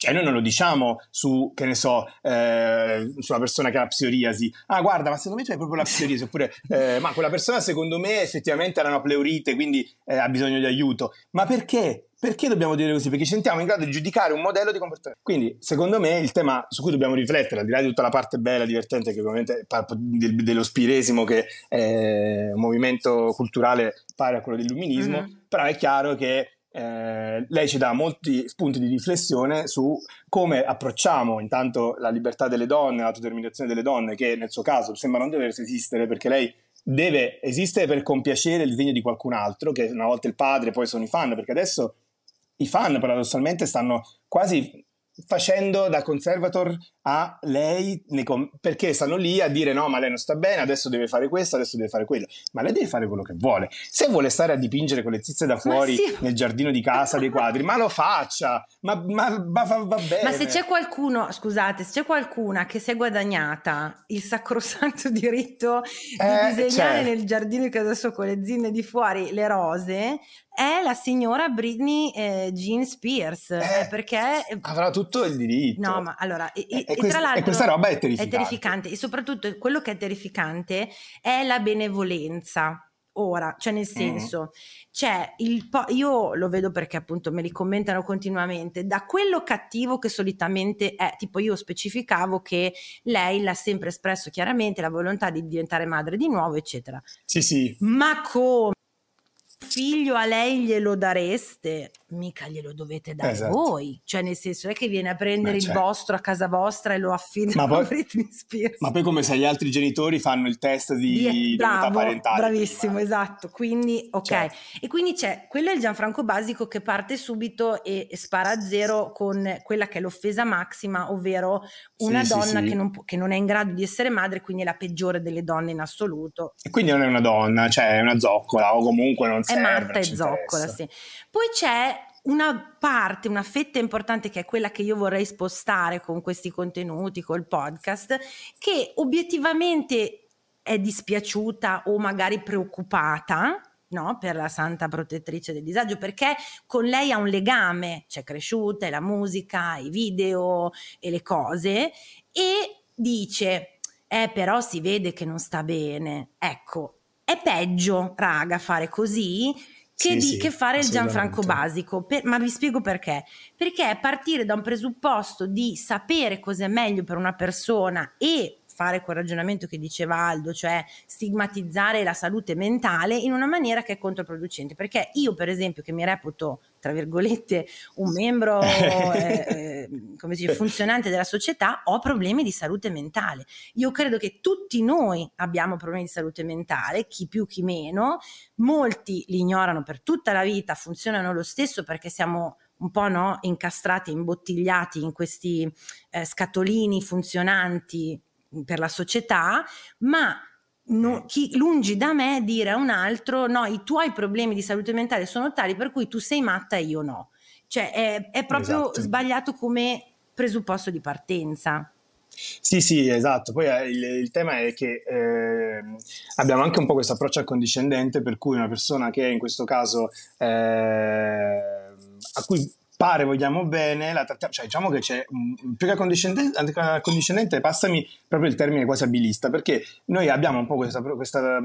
Cioè noi non lo diciamo su, che ne so, eh, sulla persona che ha la psoriasi: ah, guarda, ma secondo me c'è proprio la psoriasi, oppure eh, ma quella persona secondo me effettivamente ha una pleurite, quindi eh, ha bisogno di aiuto. Ma perché? Perché dobbiamo dire così? Perché ci sentiamo in grado di giudicare un modello di comportamento. Quindi, secondo me, il tema su cui dobbiamo riflettere, al di là di tutta la parte bella, divertente, che ovviamente dello spiresimo, che è un movimento culturale pari a quello dell'illuminismo, mm-hmm. però è chiaro che eh, lei ci dà molti spunti di riflessione su come approcciamo intanto la libertà delle donne, l'autodeterminazione delle donne, che nel suo caso sembra non doversi esistere, perché lei deve esistere per compiacere il disegno di qualcun altro, che una volta il padre, poi sono i fan, perché adesso i fan paradossalmente stanno quasi facendo da conservator a lei, perché stanno lì a dire: no, ma lei non sta bene, adesso deve fare questo, adesso deve fare quello. Ma lei deve fare quello che vuole. Se vuole stare a dipingere con le zizze da fuori sì. nel giardino di casa dei quadri, ma lo faccia, ma, ma, ma va, va bene. Ma se c'è qualcuno, scusate, se c'è qualcuna che si è guadagnata il sacrosanto diritto di eh, disegnare c'è. nel giardino di casa sua con le zinne di fuori le rose, è la signora Britney eh, Jean Spears, eh, perché avrà tutto il diritto. No, ma allora e, e, e, e, quest- tra l'altro, e questa roba è terrificante. È terrificante, e soprattutto quello che è terrificante è la benevolenza. Ora, cioè nel senso, mm. c'è il po- io lo vedo perché appunto me li commentano continuamente, da quello cattivo che solitamente è, tipo io specificavo che lei l'ha sempre espresso chiaramente la volontà di diventare madre di nuovo, eccetera. Sì, sì. Ma come? Figlio a lei glielo dareste? Mica glielo dovete dare esatto. voi, cioè nel senso è che viene a prendere il vostro a casa vostra e lo affida a Britney Spears. Ma poi come se gli altri genitori fanno il test di identità parentale. Bravissimo, prima. Esatto, quindi ok. Certo. E quindi c'è, quello è il Gianfranco Basico che parte subito e, e spara a zero con quella che è l'offesa massima, ovvero una sì, donna sì, sì. Che, non, che non è in grado di essere madre, quindi è la peggiore delle donne in assoluto. E quindi non è una donna, cioè è una zoccola o comunque non è Marta e Zoccola, sì. Poi c'è una parte, una fetta importante che è quella che io vorrei spostare con questi contenuti, col podcast, che obiettivamente è dispiaciuta o magari preoccupata, no, per la santa protettrice del disagio, perché con lei ha un legame, c'è cresciuta, è la musica, i video e le cose, e dice eh però si vede che non sta bene. Ecco, è peggio, raga, fare così che, sì, di, sì, che fare il Gianfranco Basico. Per, ma vi spiego perché. Perché partire da un presupposto di sapere cos'è meglio per una persona e fare quel ragionamento che diceva Aldo, cioè stigmatizzare la salute mentale in una maniera che è controproducente. Perché io, per esempio, che mi reputo, tra virgolette, un membro eh, eh, come si dice, funzionante della società, ho problemi di salute mentale. Io credo che tutti noi abbiamo problemi di salute mentale, chi più chi meno, molti li ignorano per tutta la vita, funzionano lo stesso perché siamo un po', no, incastrati, imbottigliati in questi eh, scatolini funzionanti per la società, ma no, chi, lungi da me dire a un altro: no, i tuoi problemi di salute mentale sono tali per cui tu sei matta e io no. Cioè è, è proprio esatto. sbagliato come presupposto di partenza. Sì, sì, esatto. Poi eh, il, il tema è che eh, abbiamo anche un po' questo approccio accondiscendente, per cui una persona che in questo caso eh, a cui pare vogliamo bene, la trattiamo, cioè diciamo che c'è più che accondiscendente, passami proprio il termine quasi abilista, perché noi abbiamo un po' questa, questa,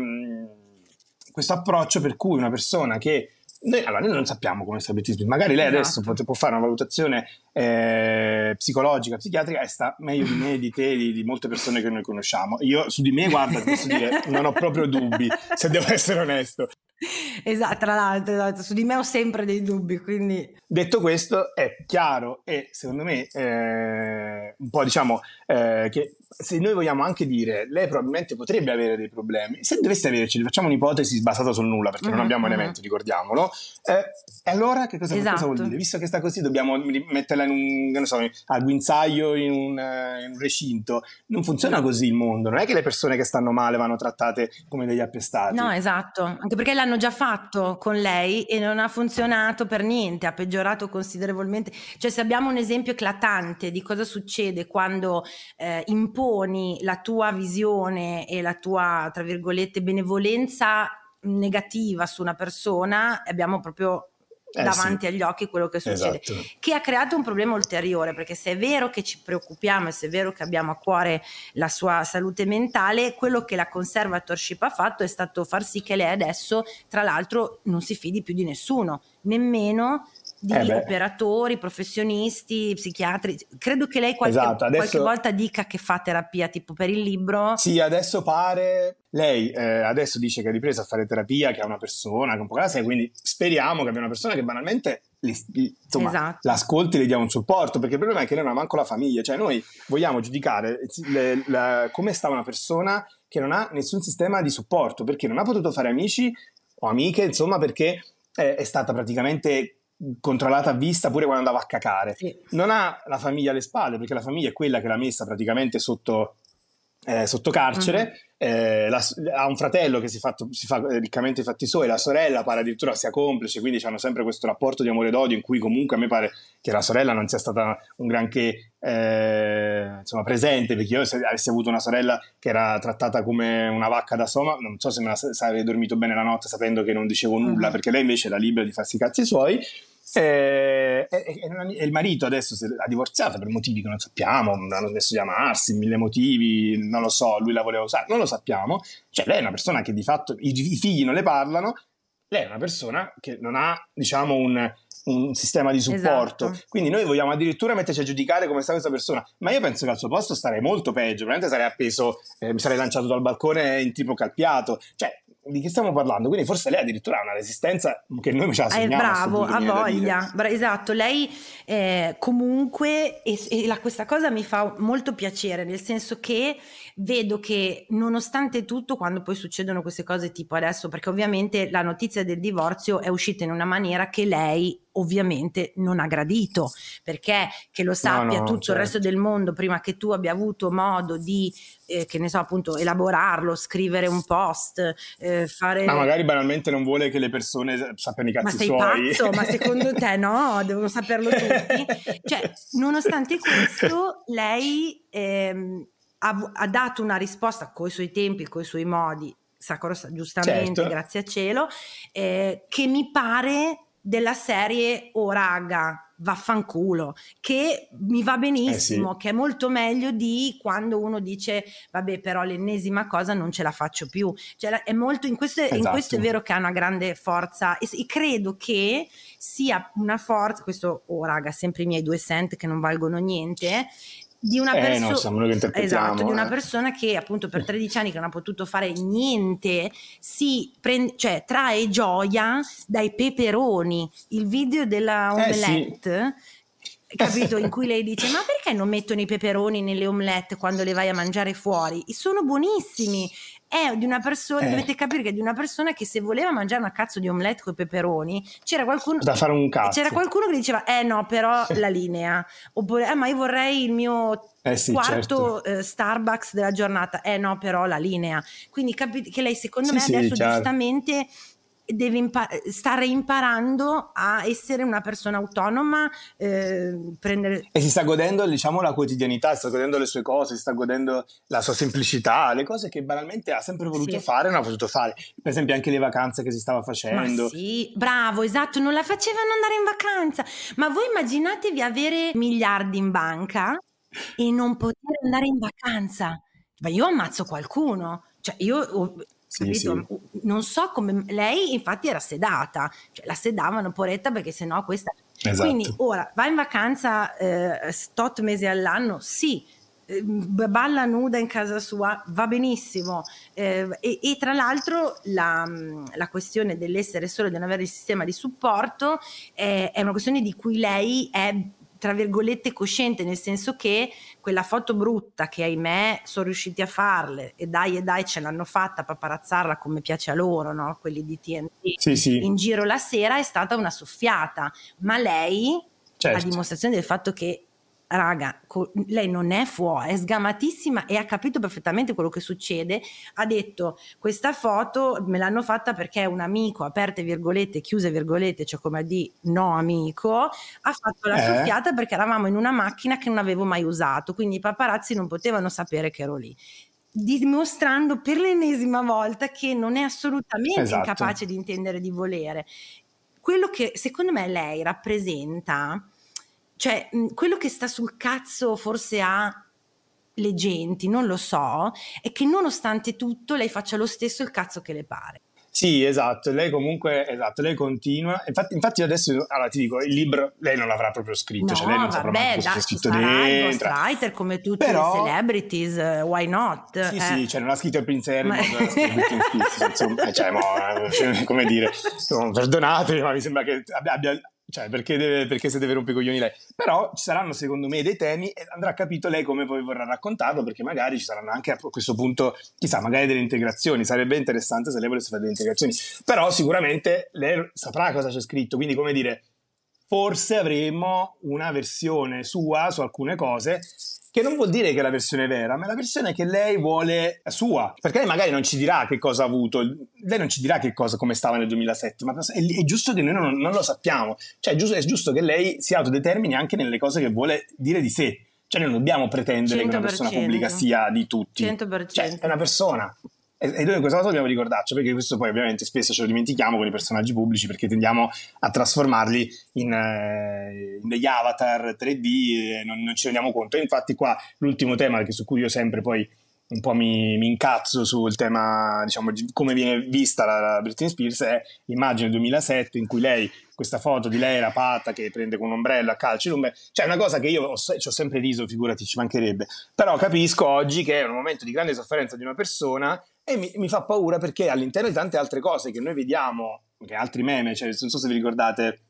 questo approccio per cui una persona che Noi, allora, noi non sappiamo come sta Britney Spears, magari lei adesso esatto. può, può fare una valutazione eh, psicologica, psichiatrica, e sta meglio di me, di te, di, di molte persone che noi conosciamo. Io su di me, guarda, posso dire, non ho proprio dubbi, se devo essere onesto. Esatto, tra l'altro, su di me ho sempre dei dubbi, quindi... Detto questo, è chiaro e, secondo me, eh, un po' diciamo, eh, che se noi vogliamo anche dire, lei probabilmente potrebbe avere dei problemi, se dovesse averci, facciamo un'ipotesi basata sul nulla, perché mm-hmm. non abbiamo elementi, ricordiamolo, eh, e allora che cosa, esatto. cosa vuol dire? Visto che sta così, dobbiamo metterla in un, non so, al guinzaglio, in un, in un recinto. Non funziona così il mondo, non è che le persone che stanno male vanno trattate come degli appestati. No, esatto, anche perché l'hanno già fatto con lei e non ha funzionato per niente, ha peggiorato considerevolmente. Cioè, se abbiamo un esempio eclatante di cosa succede quando eh, imponi la tua visione e la tua, tra virgolette, benevolenza negativa su una persona, abbiamo proprio eh, davanti sì. agli occhi quello che succede, esatto. che ha creato un problema ulteriore, perché se è vero che ci preoccupiamo e se è vero che abbiamo a cuore la sua salute mentale, quello che la conservatorship ha fatto è stato far sì che lei adesso, tra l'altro, non si fidi più di nessuno, nemmeno di eh operatori, professionisti, psichiatri. Credo che lei qualche, esatto, adesso, qualche volta dica che fa terapia, tipo per il libro. Sì, adesso pare... Lei eh, adesso dice che ha ripreso a fare terapia, che ha una persona che un po' la segue, quindi speriamo che abbia una persona che banalmente li, li, insomma, esatto. l'ascolti e le dia un supporto, perché il problema è che lei non ha manco la famiglia, cioè noi vogliamo giudicare le, la, come sta una persona che non ha nessun sistema di supporto, perché non ha potuto fare amici o amiche, insomma, perché è, è stata praticamente... controllata a vista pure quando andava a cacare, sì. non ha la famiglia alle spalle, perché la famiglia è quella che l'ha messa praticamente sotto, eh, sotto carcere, uh-huh. eh, la, ha un fratello che si, fatto, si fa riccamente i fatti suoi, la sorella pare addirittura sia complice, quindi hanno sempre questo rapporto di amore ed odio in cui comunque a me pare che la sorella non sia stata un granché eh, insomma presente, perché io se avessi avuto una sorella che era trattata come una vacca da soma, non so se me la se avrei dormito bene la notte sapendo che non dicevo nulla, uh-huh. perché lei invece era libera di farsi i cazzi suoi. E, e, e il marito adesso si è divorziato per motivi che non sappiamo, non hanno smesso di amarsi, mille motivi, non lo so, lui la voleva usare, non lo sappiamo. Cioè lei è una persona che di fatto i, i figli non le parlano, lei è una persona che non ha, diciamo, un, un sistema di supporto, esatto. quindi noi vogliamo addirittura metterci a giudicare come sta questa persona, ma io penso che al suo posto starei molto peggio, probabilmente sarei appeso, eh, mi sarei lanciato dal balcone in tipo calpiato, cioè di che stiamo parlando? Quindi forse lei addirittura ha una resistenza che noi non ce la sogniamo. Bravo, ha voglia, Bra- esatto, lei eh, comunque e, e la, questa cosa mi fa molto piacere, nel senso che vedo che nonostante tutto, quando poi succedono queste cose tipo adesso, perché ovviamente la notizia del divorzio è uscita in una maniera che lei ovviamente non ha gradito, perché che lo sappia no, no, tutto certo. il resto del mondo prima che tu abbia avuto modo di eh, che ne so, appunto elaborarlo, scrivere un post, eh, fare ma magari banalmente non vuole che le persone sappiano i cazzi suoi. Ma sei suoi. Pazzo? Ma secondo te no, devono saperlo tutti? Cioè, nonostante questo lei ehm, ha, ha dato una risposta coi suoi tempi, coi suoi modi, sacrosa, giustamente, certo. grazie al cielo, eh, che mi pare della serie "Oh raga, vaffanculo", che mi va benissimo, eh sì. che è molto meglio di quando uno dice vabbè però l'ennesima cosa non ce la faccio più, cioè, è molto, in questo, esatto. in questo è vero che ha una grande forza e, e credo che sia una forza, questo "Oh raga", sempre i miei due cent che non valgono niente, di una, eh, perso- no, esatto, eh. di una persona che appunto per tredici anni che non ha potuto fare niente si prende, cioè trae gioia dai peperoni, il video della omelette, eh, sì. capito, in cui lei dice ma perché non mettono i peperoni nelle omelette quando le vai a mangiare fuori, sono buonissimi. È di una persona, eh. dovete capire che è di una persona che se voleva mangiare una cazzo di omelette con i peperoni, c'era qualcuno da fare un cazzo. C'era qualcuno che diceva "Eh no, però la linea", oppure "Eh ma io vorrei il mio eh sì, quarto certo. eh, Starbucks della giornata". "Eh no, però la linea". Quindi capite che lei secondo sì, me sì, adesso certo. giustamente deve impar- stare imparando a essere una persona autonoma, eh, prendere... E si sta godendo, diciamo, la quotidianità, si sta godendo le sue cose, si sta godendo la sua semplicità, le cose che banalmente ha sempre voluto, sì, fare, non ha potuto fare, per esempio anche le vacanze che si stava facendo. Ma sì, bravo, esatto, non la facevano andare in vacanza. Ma voi immaginatevi avere miliardi in banca e non poter andare in vacanza. Ma io ammazzo qualcuno, cioè io... Sì, sì. Non so come, lei infatti era sedata, cioè la sedavano poretta perché sennò questa, esatto. Quindi ora va in vacanza eh, tot mesi all'anno, sì, eh, balla nuda in casa sua, va benissimo, eh, e, e tra l'altro la, la questione dell'essere sola e di non avere il sistema di supporto è, è una questione di cui lei è tra virgolette cosciente, nel senso che quella foto brutta che ahimè sono riusciti a farle, e dai e dai ce l'hanno fatta paparazzarla come piace a loro, no? Quelli di T M Z, sì, sì, in giro la sera, è stata una soffiata, ma lei, certo, a dimostrazione del fatto che raga, co- lei non è fuori, è sgamatissima e ha capito perfettamente quello che succede, ha detto questa foto me l'hanno fatta perché un amico, aperte virgolette, chiuse virgolette, cioè come a di no amico, ha fatto la eh. soffiata perché eravamo in una macchina che non avevo mai usato, quindi i paparazzi non potevano sapere che ero lì, dimostrando per l'ennesima volta che non è assolutamente, esatto, incapace di intendere, di volere. Quello che secondo me lei rappresenta, cioè quello che sta sul cazzo forse a le genti, non lo so, è che nonostante tutto lei faccia lo stesso il cazzo che le pare. Sì, esatto, lei comunque, esatto, lei continua, infatti, infatti adesso, allora ti dico, il libro lei non l'avrà proprio scritto, no, cioè lei non vabbè, saprà mai da, scritto dentro. Sarà ghostwriter come tutte però, le celebrities, why not? Sì, eh. sì, cioè non ha scritto il Prince Harry, ma... non ha scritto il Prince, insomma, cioè, mo, come dire, perdonatemi, ma mi sembra che abbia... Cioè, perché, deve, perché se deve rompere i coglioni lei? Però ci saranno, secondo me, dei temi e andrà capito lei come poi vorrà raccontarlo, perché magari ci saranno anche a questo punto, chissà, magari delle integrazioni. Sarebbe interessante se lei volesse fare delle integrazioni. Però sicuramente lei saprà cosa c'è scritto. Quindi, come dire, forse avremo una versione sua su alcune cose, che non vuol dire che è la versione vera, ma è la versione che lei vuole sua, perché lei magari non ci dirà che cosa ha avuto, lei non ci dirà che cosa, come stava nel duemilasette, ma è, è giusto che noi non, non lo sappiamo, cioè è giusto, è giusto che lei si autodetermini anche nelle cose che vuole dire di sé, cioè noi non dobbiamo pretendere cento per cento. Che una persona pubblica sia di tutti, cento per cento. Cioè è una persona. E noi questa cosa dobbiamo ricordarci, perché questo poi ovviamente spesso ce lo dimentichiamo con i personaggi pubblici, perché tendiamo a trasformarli in, eh, in degli avatar tre D e non, non ci rendiamo conto. E infatti qua l'ultimo tema che, su cui io sempre poi un po' mi, mi incazzo sul tema, diciamo, come viene vista la, la Britney Spears, è l'immagine del duemilasette in cui lei, questa foto di lei rapata che prende con un ombrello a calci l'ombrello, cioè una cosa che io ho, ci ho sempre riso, figurati, ci mancherebbe, però capisco oggi che è un momento di grande sofferenza di una persona. E mi, mi fa paura perché all'interno di tante altre cose che noi vediamo, che altri meme, cioè non so se vi ricordate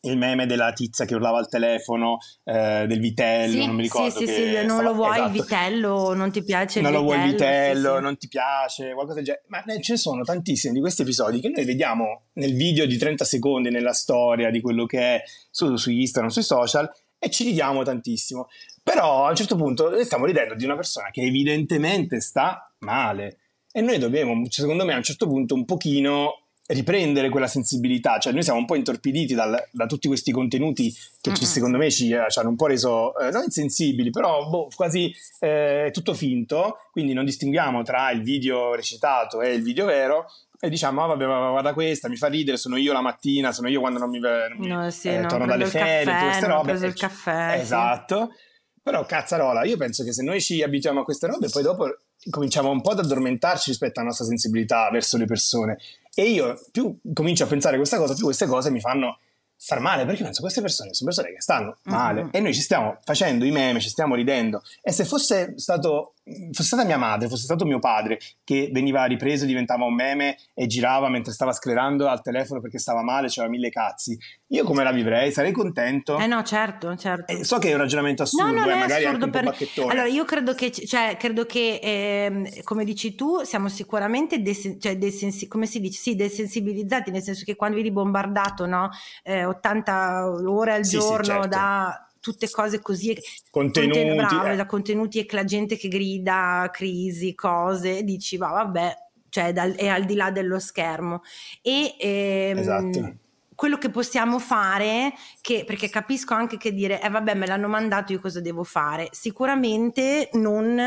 il meme della tizia che urlava al telefono, eh, del vitello, sì, non mi ricordo. Sì, che sì, stava, non lo vuoi, esatto, il vitello, non ti piace il non vitello. Non lo vuoi il vitello, sì, non ti piace, qualcosa del genere. Ma ce ne sono tantissimi di questi episodi che noi vediamo nel video di trenta secondi, nella storia di quello che è su, su Instagram, sui social, e ci ridiamo tantissimo. Però a un certo punto stiamo ridendo di una persona che evidentemente sta male. E noi dobbiamo, secondo me, a un certo punto un pochino riprendere quella sensibilità, cioè noi siamo un po' intorpiditi dal, da tutti questi contenuti che ci, secondo me ci, ci hanno un po' reso, eh, non insensibili, però boh, quasi eh, tutto finto, quindi non distinguiamo tra il video recitato e il video vero, e diciamo, ah, vabbè, guarda questa, mi fa ridere, sono io la mattina, sono io quando non mi, non mi no, sì, eh, no, torno dalle ferie, caffè, tutte queste robe. Ho preso il caffè. Esatto. Sì. Però cazzarola, io penso che se noi ci abituiamo a queste robe, poi dopo cominciamo un po' ad addormentarci rispetto alla nostra sensibilità verso le persone. E io più comincio a pensare questa cosa, più queste cose mi fanno star male, perché penso queste persone sono persone che stanno male, mm-hmm, e noi ci stiamo facendo i meme, ci stiamo ridendo. E se fosse stato fosse stata mia madre, fosse stato mio padre che veniva ripreso, diventava un meme e girava mentre stava sclerando al telefono perché stava male, c'era mille cazzi, io come la vivrei? Sarei contento? Eh no, certo, certo. Eh, so che è un ragionamento assurdo, no, eh, magari assurdo anche per... un po' bacchettone. Allora io credo che, cioè, credo che eh, come dici tu, siamo sicuramente desen- cioè desensi- come si dice? Sì, desensibilizzati, nel senso che quando vieni bombardato, no? Eh, ottanta ore al sì, giorno, sì, certo, da... tutte cose così contenuti, conten- bravo, eh. da contenuti e la gente che grida, crisi, cose, dici va vabbè, cioè dal, è al di là dello schermo. E ehm, esatto. Quello che possiamo fare, che, perché capisco anche che dire eh vabbè me l'hanno mandato, io cosa devo fare? Sicuramente non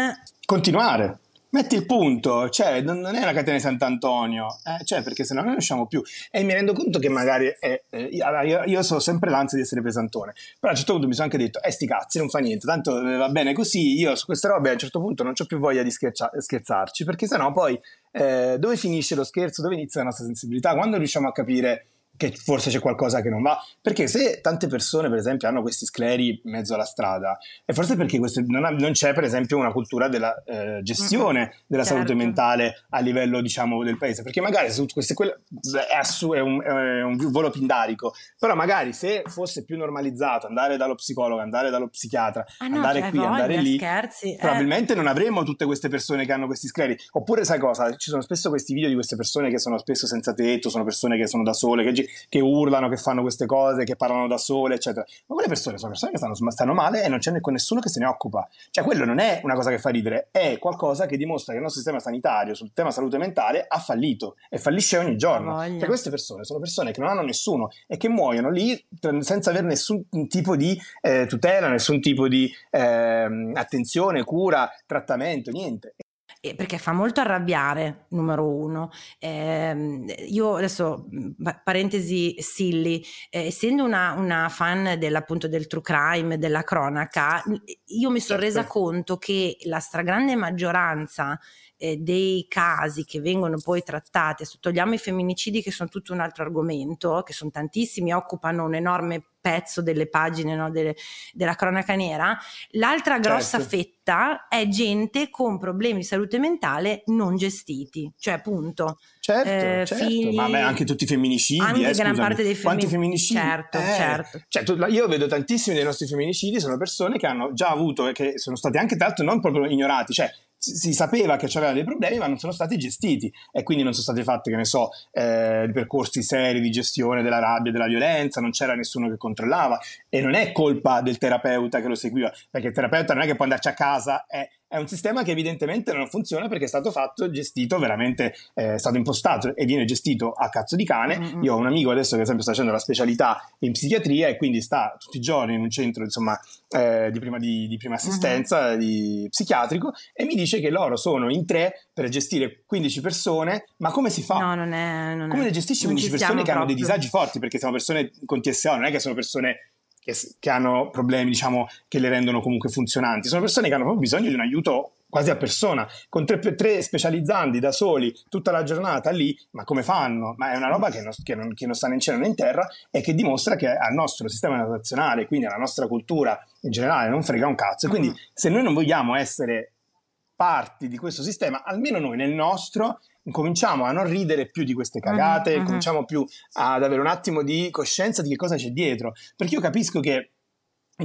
continuare. Metti il punto, cioè non è la catena di Sant'Antonio, eh, cioè, perché sennò non riusciamo più. E mi rendo conto che magari è, eh, io, io sono sempre l'ansia di essere pesantone, però a un certo punto mi sono anche detto eh sti cazzi, non fa niente, tanto va bene così. Io su queste robe a un certo punto non c'ho più voglia di scherza- scherzarci, perché sennò poi eh, dove finisce lo scherzo, dove inizia la nostra sensibilità, quando riusciamo a capire che forse c'è qualcosa che non va? Perché se tante persone, per esempio, hanno questi scleri in mezzo alla strada, è forse perché questo, non, ha, non c'è, per esempio, una cultura della eh, gestione mm-hmm. della certo. salute mentale a livello, diciamo, del paese. Perché magari su queste, quelle, è, assu- è, un, è un volo pindarico, però magari se fosse più normalizzato andare dallo psicologo, andare dallo psichiatra, ah no, andare qui, voglia, andare lì, scherzi, probabilmente eh. non avremmo tutte queste persone che hanno questi scleri. Oppure, sai cosa? Ci sono spesso questi video di queste persone che sono spesso senza tetto, sono persone che sono da sole, che che urlano, che fanno queste cose, che parlano da sole, eccetera. Ma quelle persone sono persone che stanno, stanno male e non c'è nessuno che se ne occupa. Cioè, quello non è una cosa che fa ridere, è qualcosa che dimostra che il nostro sistema sanitario sul tema salute mentale ha fallito e fallisce ogni giorno. Perché queste persone sono persone che non hanno nessuno e che muoiono lì senza avere nessun tipo di eh, tutela, nessun tipo di eh, attenzione, cura, trattamento, niente. Perché fa molto arrabbiare, numero uno. Eh, io adesso, parentesi silly, eh, essendo una, una fan dell'appunto del true crime, della cronaca, io mi sono certo. resa conto che la stragrande maggioranza eh, dei casi che vengono poi trattati, togliamo i femminicidi che sono tutto un altro argomento, che sono tantissimi, occupano un enorme pezzo delle pagine, no, delle, della cronaca nera, l'altra grossa certo. fetta è gente con problemi di salute mentale non gestiti, cioè appunto certo, eh, certo. Figli, ma beh, anche tutti i femminicidi, anche eh, gran parte dei femmin- femminicidi, certo, eh, certo. Cioè, tu, io vedo tantissimi dei nostri femminicidi sono persone che hanno già avuto, che sono stati anche tra l'altro non proprio ignorati, cioè si sapeva che c'aveva dei problemi ma non sono stati gestiti e quindi non sono stati fatti, che ne so, eh, percorsi seri di gestione della rabbia, della violenza, non c'era nessuno che controllava e non è colpa del terapeuta che lo seguiva, perché il terapeuta non è che può andarci a casa, è, è un sistema che evidentemente non funziona perché è stato fatto, gestito veramente, eh, è stato impostato e viene gestito a cazzo di cane. Mm-hmm. Io ho un amico adesso che ad esempio sta facendo la specialità in psichiatria e quindi sta tutti i giorni in un centro, insomma, eh, di, prima, di, di prima assistenza, mm-hmm. di psichiatrico, e mi dice che loro sono in tre per gestire quindici persone, ma come si fa? No, non è, non come è. Le gestisci quindici persone che proprio. Hanno dei disagi forti, perché sono persone con T S A, non è che sono persone che, che hanno problemi, diciamo, che le rendono comunque funzionanti, sono persone che hanno proprio bisogno di un aiuto quasi a persona, con tre, tre specializzandi da soli tutta la giornata lì, ma come fanno? Ma è una roba che non, che non, che non sta né in cielo né in terra e che dimostra che al nostro sistema nazionale, quindi alla nostra cultura in generale, non frega un cazzo. E quindi uh-huh. se noi non vogliamo essere parti di questo sistema, almeno noi nel nostro cominciamo a non ridere più di queste cagate, uh-huh. cominciamo più ad avere un attimo di coscienza di che cosa c'è dietro, perché io capisco che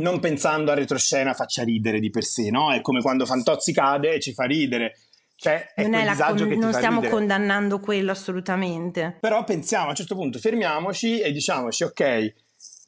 non pensando a retroscena faccia ridere di per sé, no? È come quando Fantozzi cade e ci fa ridere, cioè è non quel è disagio con- che ti non fa stiamo ridere. Condannando quello assolutamente, però pensiamo a un certo punto, fermiamoci e diciamoci ok,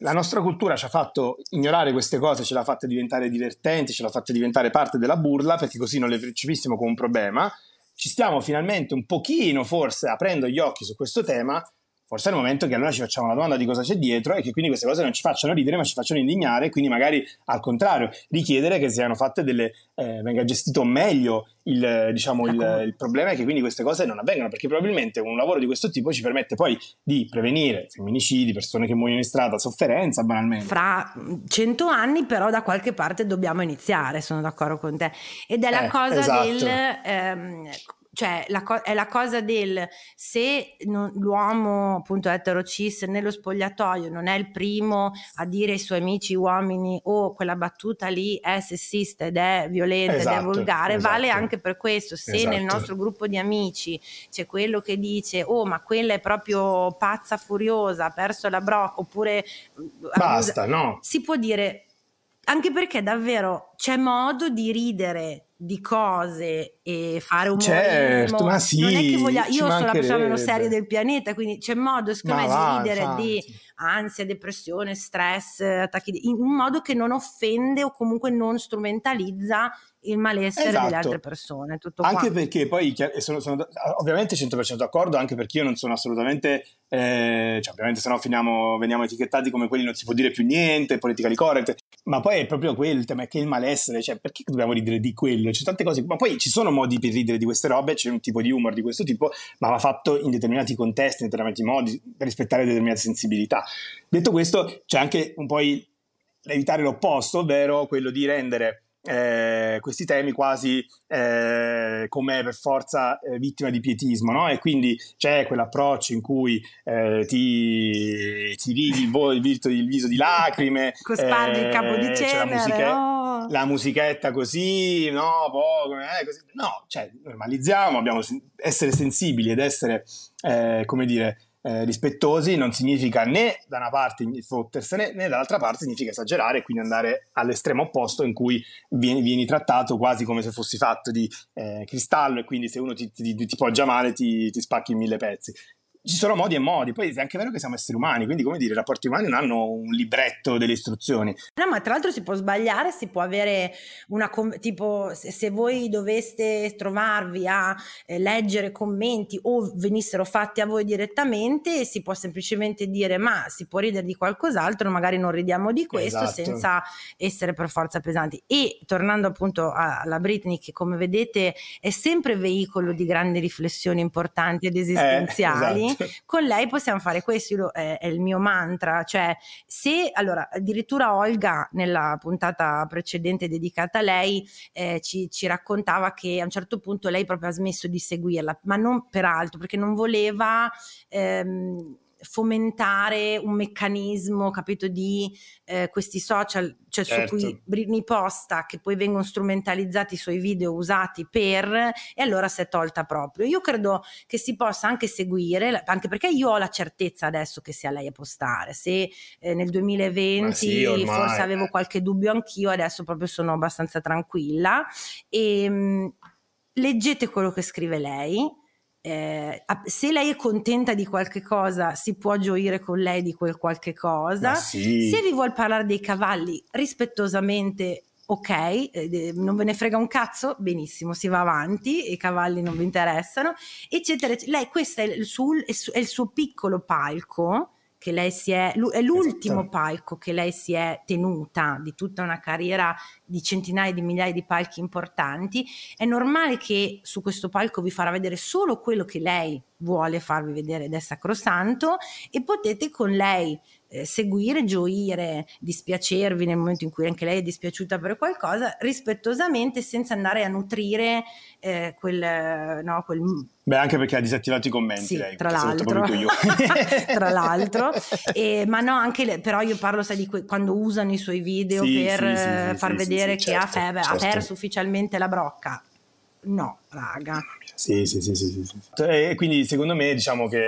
la nostra cultura ci ha fatto ignorare queste cose, ce l'ha fatta diventare divertenti, ce l'ha fatta diventare parte della burla, perché così non le percepissimo come un problema. Ci stiamo finalmente un pochino, forse, aprendo gli occhi su questo tema. Forse è il momento che allora ci facciamo una domanda di cosa c'è dietro e che quindi queste cose non ci facciano ridere ma ci facciano indignare, quindi magari al contrario richiedere che siano fatte delle eh, venga gestito meglio il, diciamo, il, il problema, e che quindi queste cose non avvengano, perché probabilmente un lavoro di questo tipo ci permette poi di prevenire femminicidi, persone che muoiono in strada, sofferenza banalmente. Fra cento anni però da qualche parte dobbiamo iniziare, sono d'accordo con te, ed è la eh, cosa esatto. del... Ehm, cioè la co- è la cosa del se non, l'uomo appunto etero cis nello spogliatoio non è il primo a dire ai suoi amici uomini oh quella battuta lì è sessista ed è violenta esatto, ed è volgare, esatto, vale anche per questo, se esatto. nel nostro gruppo di amici c'è quello che dice oh ma quella è proprio pazza furiosa, ha perso la brocca, oppure basta, abusa, no si può dire, anche perché davvero c'è modo di ridere di cose e fare un certo, morismo. Ma sì, non è che voglia, io sono la persona meno seria del pianeta, quindi c'è modo secondo ma me va, di ridere infatti. Di ansia, depressione, stress, attacchi di... in un modo che non offende o comunque non strumentalizza il malessere, esatto, delle altre persone. Tutto anche qua. Perché poi sono, sono ovviamente cento per cento d'accordo, anche perché io non sono assolutamente eh, cioè ovviamente sennò finiamo, veniamo etichettati come quelli non si può dire più niente, politically correct, ma poi è proprio quel il tema, è che il malessere, cioè perché dobbiamo ridere di quello? C'è tante cose, ma poi ci sono modi per ridere di queste robe, c'è un tipo di humor di questo tipo, ma va fatto in determinati contesti, in determinati modi, per rispettare determinate sensibilità. Detto questo, c'è anche un po' il, evitare l'opposto, ovvero quello di rendere Eh, questi temi quasi eh, come per forza eh, vittima di pietismo, no? E quindi c'è quell'approccio in cui eh, ti, ti righi il, vo- il, il viso di lacrime, cospargi eh, il capo di cenere, la, musiche- oh. la musichetta così, no? Poco, eh, così. No, cioè normalizziamo, abbiamo essere sensibili ed essere eh, come dire Eh, rispettosi non significa né da una parte fottersene né dall'altra parte significa esagerare e quindi andare all'estremo opposto in cui vieni, vieni trattato quasi come se fossi fatto di eh, cristallo e quindi se uno ti, ti, ti poggia male ti, ti spacchi in mille pezzi. Ci sono modi e modi, poi è anche vero che siamo esseri umani, quindi come dire, i rapporti umani non hanno un libretto delle istruzioni. No, ma tra l'altro si può sbagliare, si può avere una, tipo se, se voi doveste trovarvi a eh, leggere commenti o venissero fatti a voi direttamente, si può semplicemente dire ma si può ridere di qualcos'altro, magari non ridiamo di questo, esatto, senza essere per forza pesanti. E tornando appunto alla Britney, che come vedete è sempre veicolo di grandi riflessioni importanti ed esistenziali, eh, esatto. Con lei possiamo fare questo, io, è, è il mio mantra, cioè se allora addirittura Olga nella puntata precedente dedicata a lei eh, ci, ci raccontava che a un certo punto lei proprio ha smesso di seguirla, ma non per altro, perché non voleva ehm, fomentare un meccanismo, capito, di eh, questi social, cioè certo, su cui Britney posta che poi vengono strumentalizzati i suoi video usati per, e allora si è tolta proprio. Io credo che si possa anche seguire, anche perché io ho la certezza adesso che sia lei a postare, se eh, nel duemilaventi sì, forse avevo qualche dubbio anch'io, adesso proprio sono abbastanza tranquilla e mh, leggete quello che scrive lei. Eh, se lei è contenta di qualche cosa si può gioire con lei di quel qualche cosa, sì. Se vi vuol parlare dei cavalli rispettosamente, ok, eh, non ve ne frega un cazzo, benissimo, si va avanti, i cavalli non vi interessano, eccetera, eccetera. Lei, questo è il suo, è il suo piccolo palco che lei si è, è l'ultimo, esatto, palco che lei si è tenuta di tutta una carriera di centinaia di migliaia di palchi importanti. È normale che su questo palco vi farà vedere solo quello che lei vuole farvi vedere ed è sacrosanto, e potete con lei eh, seguire, gioire, dispiacervi nel momento in cui anche lei è dispiaciuta per qualcosa, rispettosamente, senza andare a nutrire eh, quel, no, quel... Beh, anche perché ha disattivato i commenti, sì, lei, tra l'altro, tra l'altro eh, ma no, anche le, però io parlo, sai, di que- quando usano i suoi video, sì, per sì, sì, far sì, vedere sì, sì, che certo, ha, fe- certo. ha perso ufficialmente la brocca. No, raga. Sì, sì, sì, sì, sì. E quindi secondo me diciamo che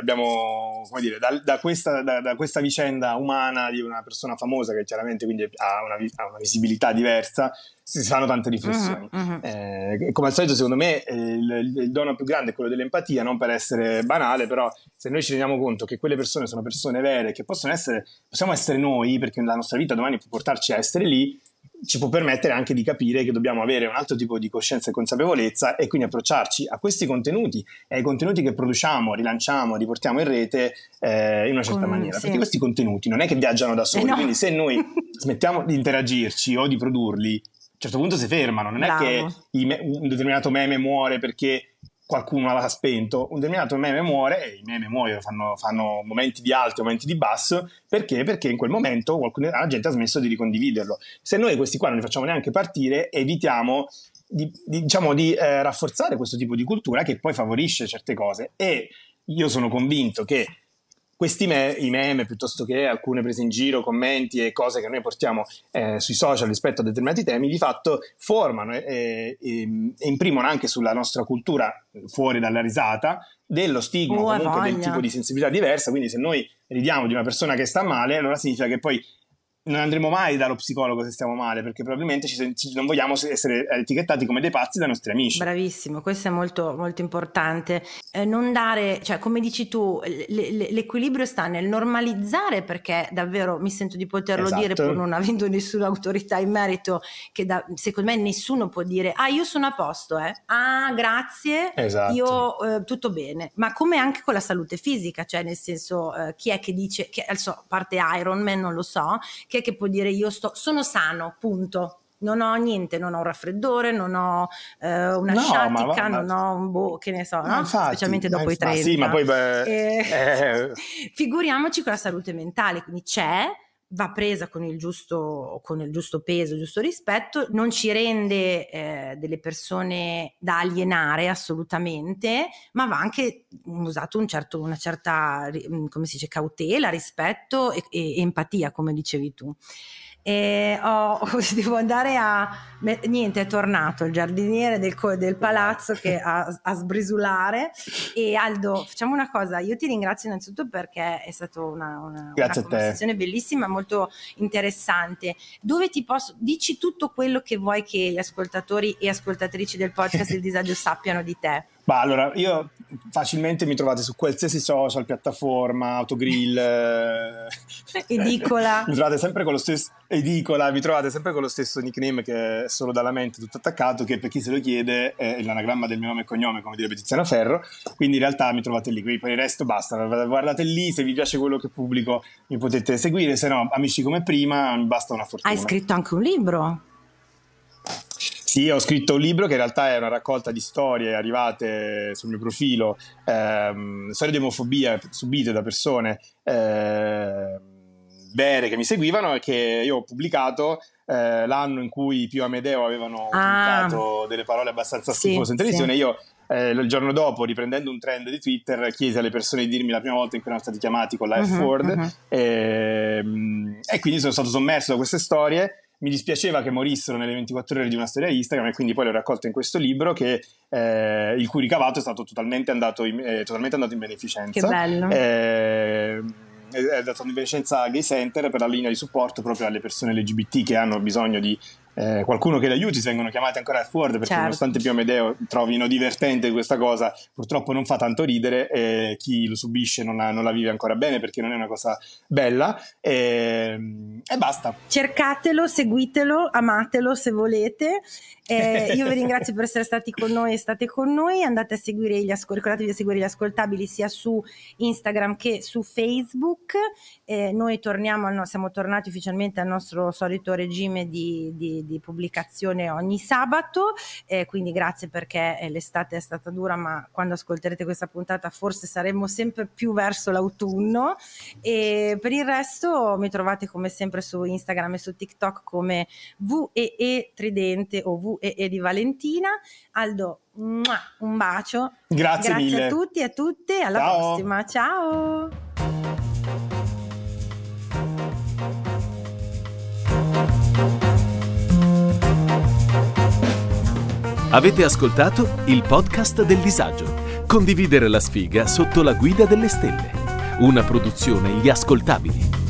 abbiamo, come dire, da, da, questa, da, da questa vicenda umana di una persona famosa che chiaramente quindi ha una, ha una visibilità diversa, si fanno tante riflessioni. Mm-hmm. Eh, come al solito secondo me il, il dono più grande è quello dell'empatia, non per essere banale, però se noi ci rendiamo conto che quelle persone sono persone vere, che possono essere, possiamo essere noi, perché la nostra vita domani può portarci a essere lì, ci può permettere anche di capire che dobbiamo avere un altro tipo di coscienza e consapevolezza e quindi approcciarci a questi contenuti e ai contenuti che produciamo, rilanciamo, riportiamo in rete eh, in una certa mm, maniera, sì. Perché questi contenuti non è che viaggiano da soli, eh no. Quindi se noi smettiamo di interagirci o di produrli, a un certo punto si fermano, non Bravo. È che me- un determinato meme muore perché qualcuno l'ha spento, un determinato meme muore e i meme muoiono, fanno, fanno momenti di alto e momenti di basso, perché? Perché in quel momento qualcuno, la gente ha smesso di ricondividerlo. Se noi questi qua non li facciamo neanche partire, evitiamo di, di, diciamo di eh, rafforzare questo tipo di cultura che poi favorisce certe cose, e io sono convinto che questi me- i meme, piuttosto che alcune prese in giro, commenti e cose che noi portiamo eh, sui social rispetto a determinati temi, di fatto formano e, e, e imprimono anche sulla nostra cultura, fuori dalla risata, dello stigma, oh, comunque del tipo di sensibilità diversa. Quindi se noi ridiamo di una persona che sta male, allora significa che poi non andremo mai dallo psicologo se stiamo male, perché probabilmente ci, ci, non vogliamo essere etichettati come dei pazzi dai nostri amici. Bravissimo, questo è molto, molto importante. Eh, non dare, cioè come dici tu, le, le, l'equilibrio sta nel normalizzare, perché davvero mi sento di poterlo esatto. dire, pur non avendo nessuna autorità in merito, che da, secondo me nessuno può dire ah io sono a posto, eh ah grazie, esatto. io eh, tutto bene, ma come anche con la salute fisica, cioè nel senso eh, chi è che dice, che, adesso a parte Iron Man non lo so, che che può dire io sto sono sano, punto, non ho niente, non ho un raffreddore, non ho eh, una no, sciatica, non ho un boh, che ne so, no? Infatti, specialmente dopo infatti, i trenta. Sì, ma poi beh, eh, eh. Figuriamoci con la salute mentale, quindi c'è, va presa con il giusto, con il giusto peso, il giusto rispetto, non ci rende eh, delle persone da alienare assolutamente, ma va anche usato un certo, una certa, come si dice, cautela, rispetto e, e empatia, come dicevi tu. E oh, devo andare a niente, è tornato il giardiniere del, del palazzo che a, a sbrisulare. E Aldo, facciamo una cosa, io ti ringrazio innanzitutto perché è stata una, una, una conversazione bellissima, molto interessante. Dove ti posso, dici tutto quello che vuoi che gli ascoltatori e ascoltatrici del podcast Il Disagio sappiano di te? Bah, allora, io facilmente mi trovate su qualsiasi social, piattaforma, autogrill, edicola. Mi trovate sempre con lo stesso edicola, mi trovate sempre con lo stesso nickname che è solo dalla mente tutto attaccato, che per chi se lo chiede è l'anagramma del mio nome e cognome, come direbbe Tiziano Ferro, quindi in realtà mi trovate lì. Quindi per il resto basta, guardate lì, se vi piace quello che pubblico mi potete seguire, se no amici come prima, mi basta una fortuna. Hai scritto anche un libro? Sì, ho scritto un libro che in realtà è una raccolta di storie arrivate sul mio profilo, ehm, storie di omofobia subite da persone eh, vere che mi seguivano, e che io ho pubblicato eh, l'anno in cui Pio Amedeo avevano ah, pubblicato delle parole abbastanza schifose sì, in televisione. Sì. Io eh, il giorno dopo, riprendendo un trend di Twitter, chiesi alle persone di dirmi la prima volta in cui erano stati chiamati con la F word, uh-huh, uh-huh. e, e quindi sono stato sommerso da queste storie. Mi dispiaceva che morissero nelle ventiquattro ore di una storia Instagram, e quindi poi le ho raccolte in questo libro che, eh, il cui ricavato è stato totalmente andato in, eh, totalmente andato in beneficenza. Che bello. Eh, è andato in beneficenza Gay Center per la linea di supporto proprio alle persone L G B T che hanno bisogno di eh, qualcuno che le aiuti, se vengono chiamate ancora F-word, perché certo. nonostante Pio Amedeo trovino divertente questa cosa, purtroppo non fa tanto ridere, e chi lo subisce non, ha, non la vive ancora bene, perché non è una cosa bella, e, e basta. Cercatelo, seguitelo, amatelo se volete. Eh, io vi ringrazio per essere stati con noi, state con noi, andate a seguire gli ascol- ricordatevi di seguire gli ascoltabili sia su Instagram che su Facebook. Eh, noi torniamo al no- siamo tornati ufficialmente al nostro solito regime di, di, di pubblicazione ogni sabato, eh, quindi grazie, perché eh, l'estate è stata dura, ma quando ascolterete questa puntata forse saremo sempre più verso l'autunno. E per il resto mi trovate come sempre su Instagram e su TikTok come Vee Tridente o Vee e di Valentina. Aldo, un bacio, grazie, grazie mille a tutti e a tutte, alla ciao. prossima, ciao. Avete ascoltato il podcast del disagio, condividere la sfiga sotto la guida delle stelle, una produzione Gli Ascoltabili.